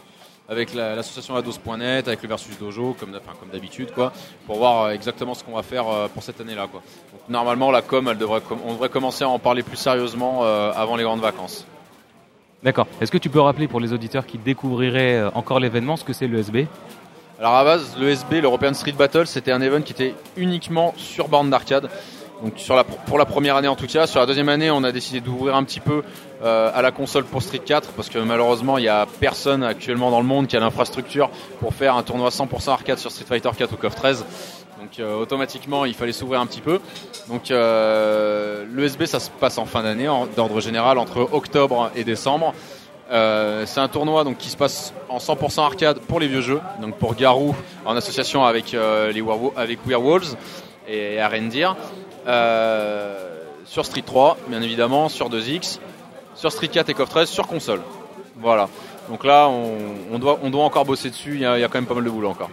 avec la, l'association Ados point net, avec le Versus Dojo, comme, enfin, comme d'habitude, quoi, pour voir exactement ce qu'on va faire euh, pour cette année-là, quoi. Donc, normalement, la com, elle devrait, on devrait commencer à en parler plus sérieusement euh, avant les grandes vacances. D'accord. Est-ce que tu peux rappeler pour les auditeurs qui découvriraient encore l'événement ce que c'est l'E S B ? Alors à base, l'E S B, l'European Street Battle, c'était un event qui était uniquement sur borne d'arcade. Donc sur la, pour la première année en tout cas. Sur la deuxième année, on a décidé d'ouvrir un petit peu euh, à la console pour Street quatre, parce que malheureusement, il n'y a personne actuellement dans le monde qui a l'infrastructure pour faire un tournoi cent pour cent arcade sur Street Fighter quatre ou C O F treize. Donc euh, automatiquement, il fallait s'ouvrir un petit peu. Donc euh, l'E S B, ça se passe en fin d'année, en, d'ordre général, entre octobre et décembre. Euh, c'est un tournoi donc, qui se passe en cent pour cent arcade pour les vieux jeux, donc pour Garou en association avec, euh, les Werewolves, avec Werewolves et Arendir, euh, sur Street trois bien évidemment, sur deux X, sur Street quatre et C O F treize, sur console. Voilà, donc là on, on, doit, on doit encore bosser dessus, il y, y a quand même pas mal de boulot encore.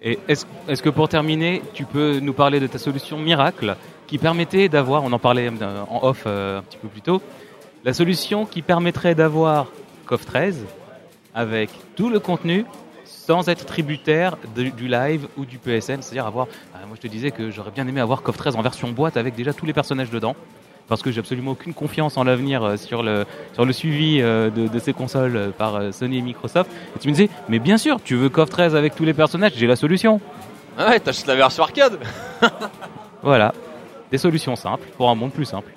Et est-ce, est-ce que pour terminer, tu peux nous parler de ta solution miracle qui permettait d'avoir, on en parlait en off euh, un petit peu plus tôt, la solution qui permettrait d'avoir C O F treize avec tout le contenu sans être tributaire de, du live ou du P S N. C'est-à-dire avoir... Euh, moi, je te disais que j'aurais bien aimé avoir C O F treize en version boîte avec déjà tous les personnages dedans parce que j'ai absolument aucune confiance en l'avenir euh, sur, le, sur le suivi euh, de, de ces consoles euh, par euh, Sony et Microsoft. Et tu me disais, mais bien sûr, tu veux C O F treize avec tous les personnages, j'ai la solution. Ah ouais, t'achètes la version arcade. Voilà, des solutions simples pour un monde plus simple.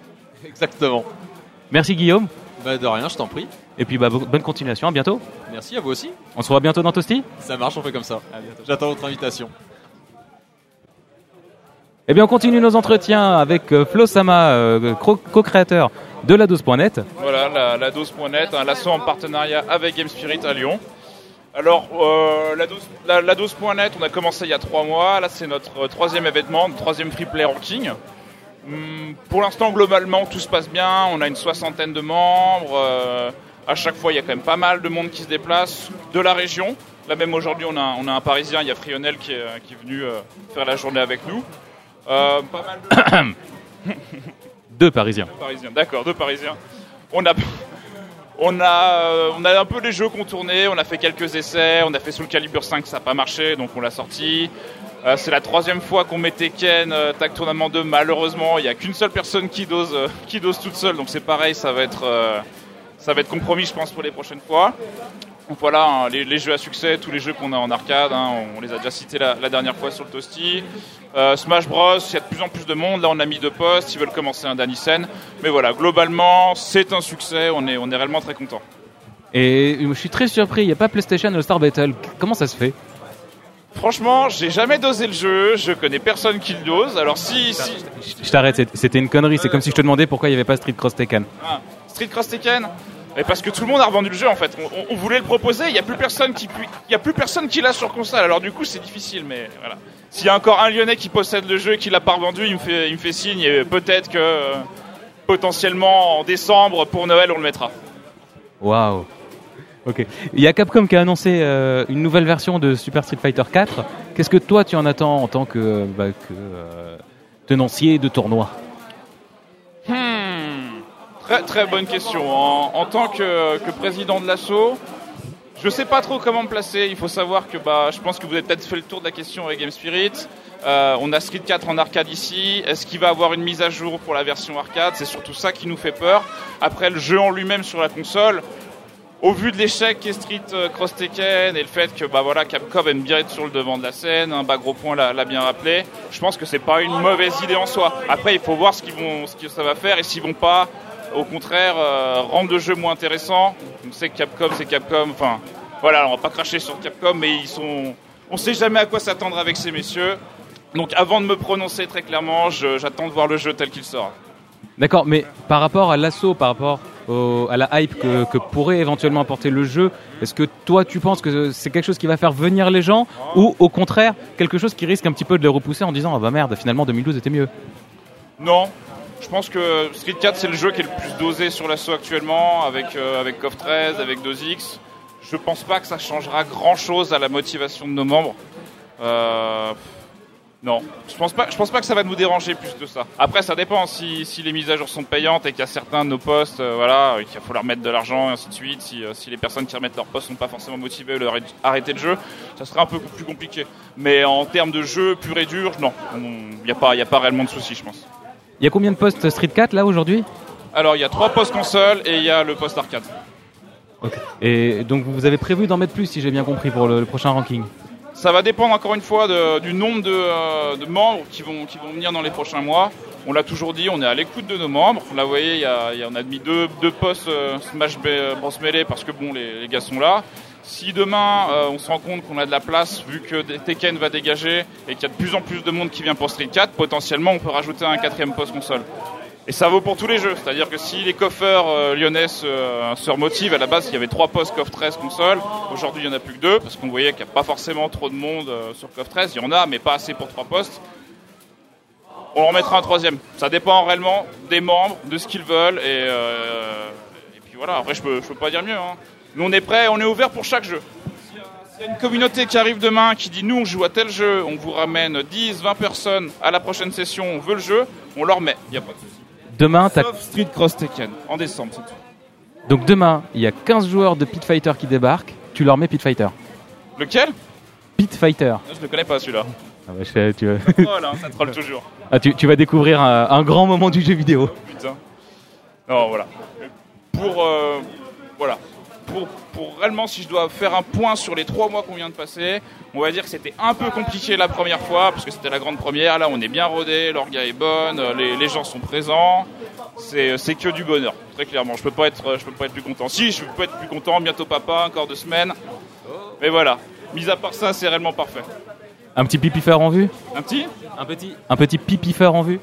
Exactement. Merci Guillaume. Bah de rien, je t'en prie. Et puis bah, bonne continuation, à bientôt. Merci, à vous aussi. On se revoit bientôt dans Toasty ? Ça marche, on fait comme ça. À bientôt. J'attends votre invitation. Eh bien, on continue nos entretiens avec euh, Flo Sama, euh, cro- co-créateur de l'Ados point net. Voilà, la, l'Ados point net, hein, l'assaut en partenariat avec Game Spirit à Lyon. Alors, euh, l'Ados, la, l'Ados point net, on a commencé il y a trois mois. Là, c'est notre troisième événement, troisième Free Play Ranking. Pour l'instant, globalement, tout se passe bien. On a une soixantaine de membres. Euh, à chaque fois, il y a quand même pas mal de monde qui se déplace de la région. Là, même aujourd'hui, on a, on a un Parisien, il y a Frionel qui est, qui est venu euh, faire la journée avec nous. Euh, pas mal de... deux Parisiens. Deux Parisiens, d'accord, deux Parisiens. On a... On a, on a un peu les jeux qu'on tournait, on a fait quelques essais, on a fait sous le calibre cinq, ça n'a pas marché, donc on l'a sorti. Euh, c'est la troisième fois qu'on met Tekken, euh, Tag Tournament deux, malheureusement, il n'y a qu'une seule personne qui dose, euh, qui dose toute seule, donc c'est pareil, ça va être, euh, ça va être compromis, je pense, pour les prochaines fois. Donc voilà, hein, les, les jeux à succès, tous les jeux qu'on a en arcade, hein, on, on les a déjà cités la, la dernière fois sur le Toasty. Euh, Smash Bros, il y a de plus en plus de monde, là on a mis deux postes, ils veulent commencer un Danisen. Mais voilà, globalement, c'est un succès, on est, on est réellement très content. Et je suis très surpris, il n'y a pas PlayStation All Star Battle, comment ça se fait? Franchement, j'ai jamais dosé le jeu, je connais personne qui le dose, alors si... si... Je t'arrête, c'était une connerie, c'est comme si je te demandais pourquoi il n'y avait pas Street Cross Tekken. Ah, Street Cross Tekken ? Et parce que tout le monde a revendu le jeu en fait. On, on, on voulait le proposer, il n'y a plus personne qui pu... y a plus personne qui l'a sur console. Alors du coup c'est difficile, mais voilà. S'il y a encore un Lyonnais qui possède le jeu et qui l'a pas revendu, il me fait, il me fait signe. Et peut-être que euh, potentiellement en décembre pour Noël on le mettra. Waouh. Ok. Il y a Capcom qui a annoncé euh, une nouvelle version de Super Street Fighter quatre. Qu'est-ce que toi tu en attends en tant que, bah, que euh, tenancier de tournoi? Très, très bonne question. En, en tant que, que président de l'asso, je ne sais pas trop comment me placer. Il faut savoir que bah, je pense que vous avez peut-être fait le tour de la question avec Game Spirit. Euh, on a Street quatre en arcade ici. Est-ce qu'il va avoir une mise à jour pour la version arcade? C'est surtout ça qui nous fait peur. Après, le jeu en lui-même sur la console, au vu de l'échec qu'est Street Cross Tekken et le fait que bah, voilà, Capcom aime bien être sur le devant de la scène, hein, bah, Gros Point l'a, l'a bien rappelé, je pense que ce n'est pas une mauvaise idée en soi. Après, il faut voir ce, qu'ils vont, ce que ça va faire et s'ils ne vont pas... Au contraire, euh, rendre le jeu moins intéressant. On sait que Capcom, c'est Capcom. Enfin, voilà, on va pas cracher sur Capcom, mais ils sont. On sait jamais à quoi s'attendre avec ces messieurs. Donc, avant de me prononcer très clairement, je, j'attends de voir le jeu tel qu'il sort. D'accord, mais par rapport à l'assaut, par rapport au, à la hype que, que pourrait éventuellement apporter le jeu, est-ce que toi, tu penses que c'est quelque chose qui va faire venir les gens, ou au contraire, quelque chose qui risque un petit peu de les repousser en disant ah bah merde, finalement deux mille douze était mieux? Non. Je pense que Street quatre, c'est le jeu qui est le plus dosé sur l'assaut actuellement, avec, euh, avec C O F treize, avec deux X. Je pense pas que ça changera grand-chose à la motivation de nos membres. Euh, non, je pense pas, je pense pas que ça va nous déranger plus de ça. Après, ça dépend. Si, si les mises à jour sont payantes et qu'il y a certains de nos postes, euh, voilà, qu'il faut leur mettre de l'argent et ainsi de suite, si, euh, si les personnes qui remettent leurs postes sont pas forcément motivées à leur arrêter le jeu, ça sera un peu plus compliqué. Mais en termes de jeu pur et dur, non, il n'y a pas, il n'y a pas réellement de soucis, je pense. Il y a combien de postes Street quatre là aujourd'hui? Alors il y a trois postes console et il y a le poste arcade. Okay. Et donc vous avez prévu d'en mettre plus si j'ai bien compris pour le, le prochain ranking? Ça va dépendre encore une fois de, du nombre de, euh, de membres qui vont, qui vont venir dans les prochains mois. On l'a toujours dit, on est à l'écoute de nos membres. Là vous voyez, il y a, il y a, on a mis deux, deux postes euh, Smash Bros Melee parce que bon les, les gars sont là. Si demain euh, on se rend compte qu'on a de la place vu que Tekken va dégager et qu'il y a de plus en plus de monde qui vient pour Street quatre, potentiellement on peut rajouter un quatrième poste console. Et ça vaut pour tous les jeux, c'est-à-dire que si les coffeurs euh, lyonnais euh, se remotivent, à la base il y avait trois postes C O F treize console, aujourd'hui il n'y en a plus que deux parce qu'on voyait qu'il n'y a pas forcément trop de monde euh, sur C O F treize, il y en a mais pas assez pour trois postes. On en remettra un troisième, ça dépend réellement des membres, de ce qu'ils veulent et, euh, et puis voilà, après je peux, je peux pas dire mieux hein. Nous on est prêts, on est ouvert pour chaque jeu. S'il y a une communauté qui arrive demain, qui dit nous on joue à tel jeu, on vous ramène dix, vingt personnes à la prochaine session, on veut le jeu, on leur met. Il n'y a pas de souci. Demain, t'as... Sauf Street Cross Tekken, en décembre c'est tout. Donc demain, il y a quinze joueurs de Pit Fighter qui débarquent, tu leur mets Pit Fighter. Lequel? Pit Fighter. Non, je ne le connais pas celui-là. Ah bah, je sais, tu... Ça troll, hein, ça troll toujours. Ah, tu, tu vas découvrir un, un grand moment du jeu vidéo. Oh, putain. Non, voilà. Pour... Euh, voilà. Pour, pour réellement, si je dois faire un point sur les trois mois qu'on vient de passer, on va dire que c'était un peu compliqué la première fois, parce que c'était la grande première. Là, on est bien rodé, l'orga est bonne, les, les gens sont présents. C'est, c'est que du bonheur, très clairement. Je peux pas être, je peux pas être plus content. Si, je peux être plus content, bientôt papa, encore deux semaines. Mais voilà, mis à part ça, c'est réellement parfait. Un petit pipifeur en vue? Un petit Un petit Un petit pipifeur en vue?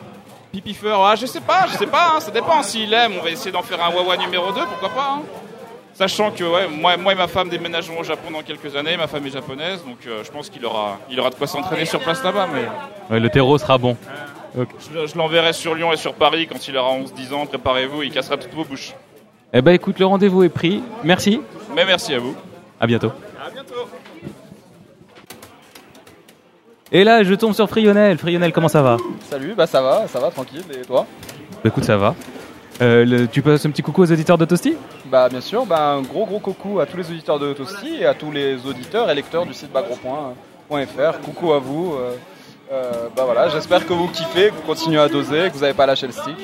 Pipifeur, ah, je sais pas, je sais pas, hein, ça dépend. S'il aime, on va essayer d'en faire un Wawa numéro deux, pourquoi pas hein. Sachant que ouais, moi, moi et ma femme déménagerons au Japon dans quelques années, ma femme est japonaise, donc euh, je pense qu'il aura, il aura de quoi s'entraîner sur place là-bas. Mais... Ouais, le terreau sera bon. Okay. Je, je l'enverrai sur Lyon et sur Paris quand il aura onze dix ans. Préparez-vous, il cassera toutes vos bouches. Eh ben écoute, le rendez-vous est pris. Merci. Mais merci à vous. À bientôt. À bientôt. Et là, je tombe sur Frionel. Frionel, comment ça va ? Salut, bah ça va, ça va, tranquille. Et toi ? Bah écoute, ça va. Euh, le, tu passes un petit coucou aux auditeurs de Toasty ? Bah bien sûr, bah, un gros gros coucou à tous les auditeurs de Toasty et à tous les auditeurs et lecteurs du site bagro point fr. Coucou à vous. Euh, euh, bah voilà, j'espère que vous kiffez, que vous continuez à doser, que vous n'avez pas lâché le stick.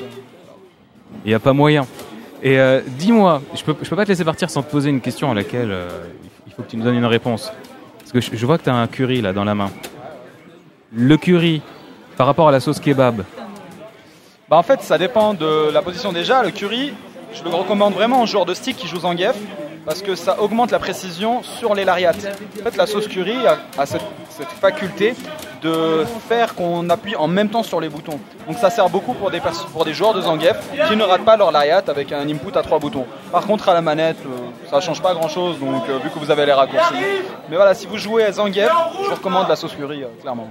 Il n'y a pas moyen. Et euh, dis-moi, je peux, je peux pas te laisser partir sans te poser une question à laquelle euh, il faut que tu nous donnes une réponse. Parce que je, je vois que tu as un curry là dans la main. Le curry, par rapport à la sauce kebab. Bah en fait, ça dépend de la position déjà. Le curry, je le recommande vraiment aux joueurs de stick qui jouent en guef parce que ça augmente la précision sur les lariats. En fait, la sauce curry a, a cette, cette faculté de faire qu'on appuie en même temps sur les boutons. Donc ça sert beaucoup pour des, pour des joueurs de Zangief qui ne ratent pas leur lariat avec un input à trois boutons. Par contre, à la manette, euh, ça ne change pas grand-chose, donc euh, vu que vous avez les raccourcis. Mais voilà, si vous jouez à Zangief, je vous recommande la sauce curry, euh, clairement.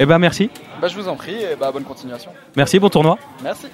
Eh ben merci. Bah, je vous en prie, et bah, bonne continuation. Merci, bon tournoi. Merci.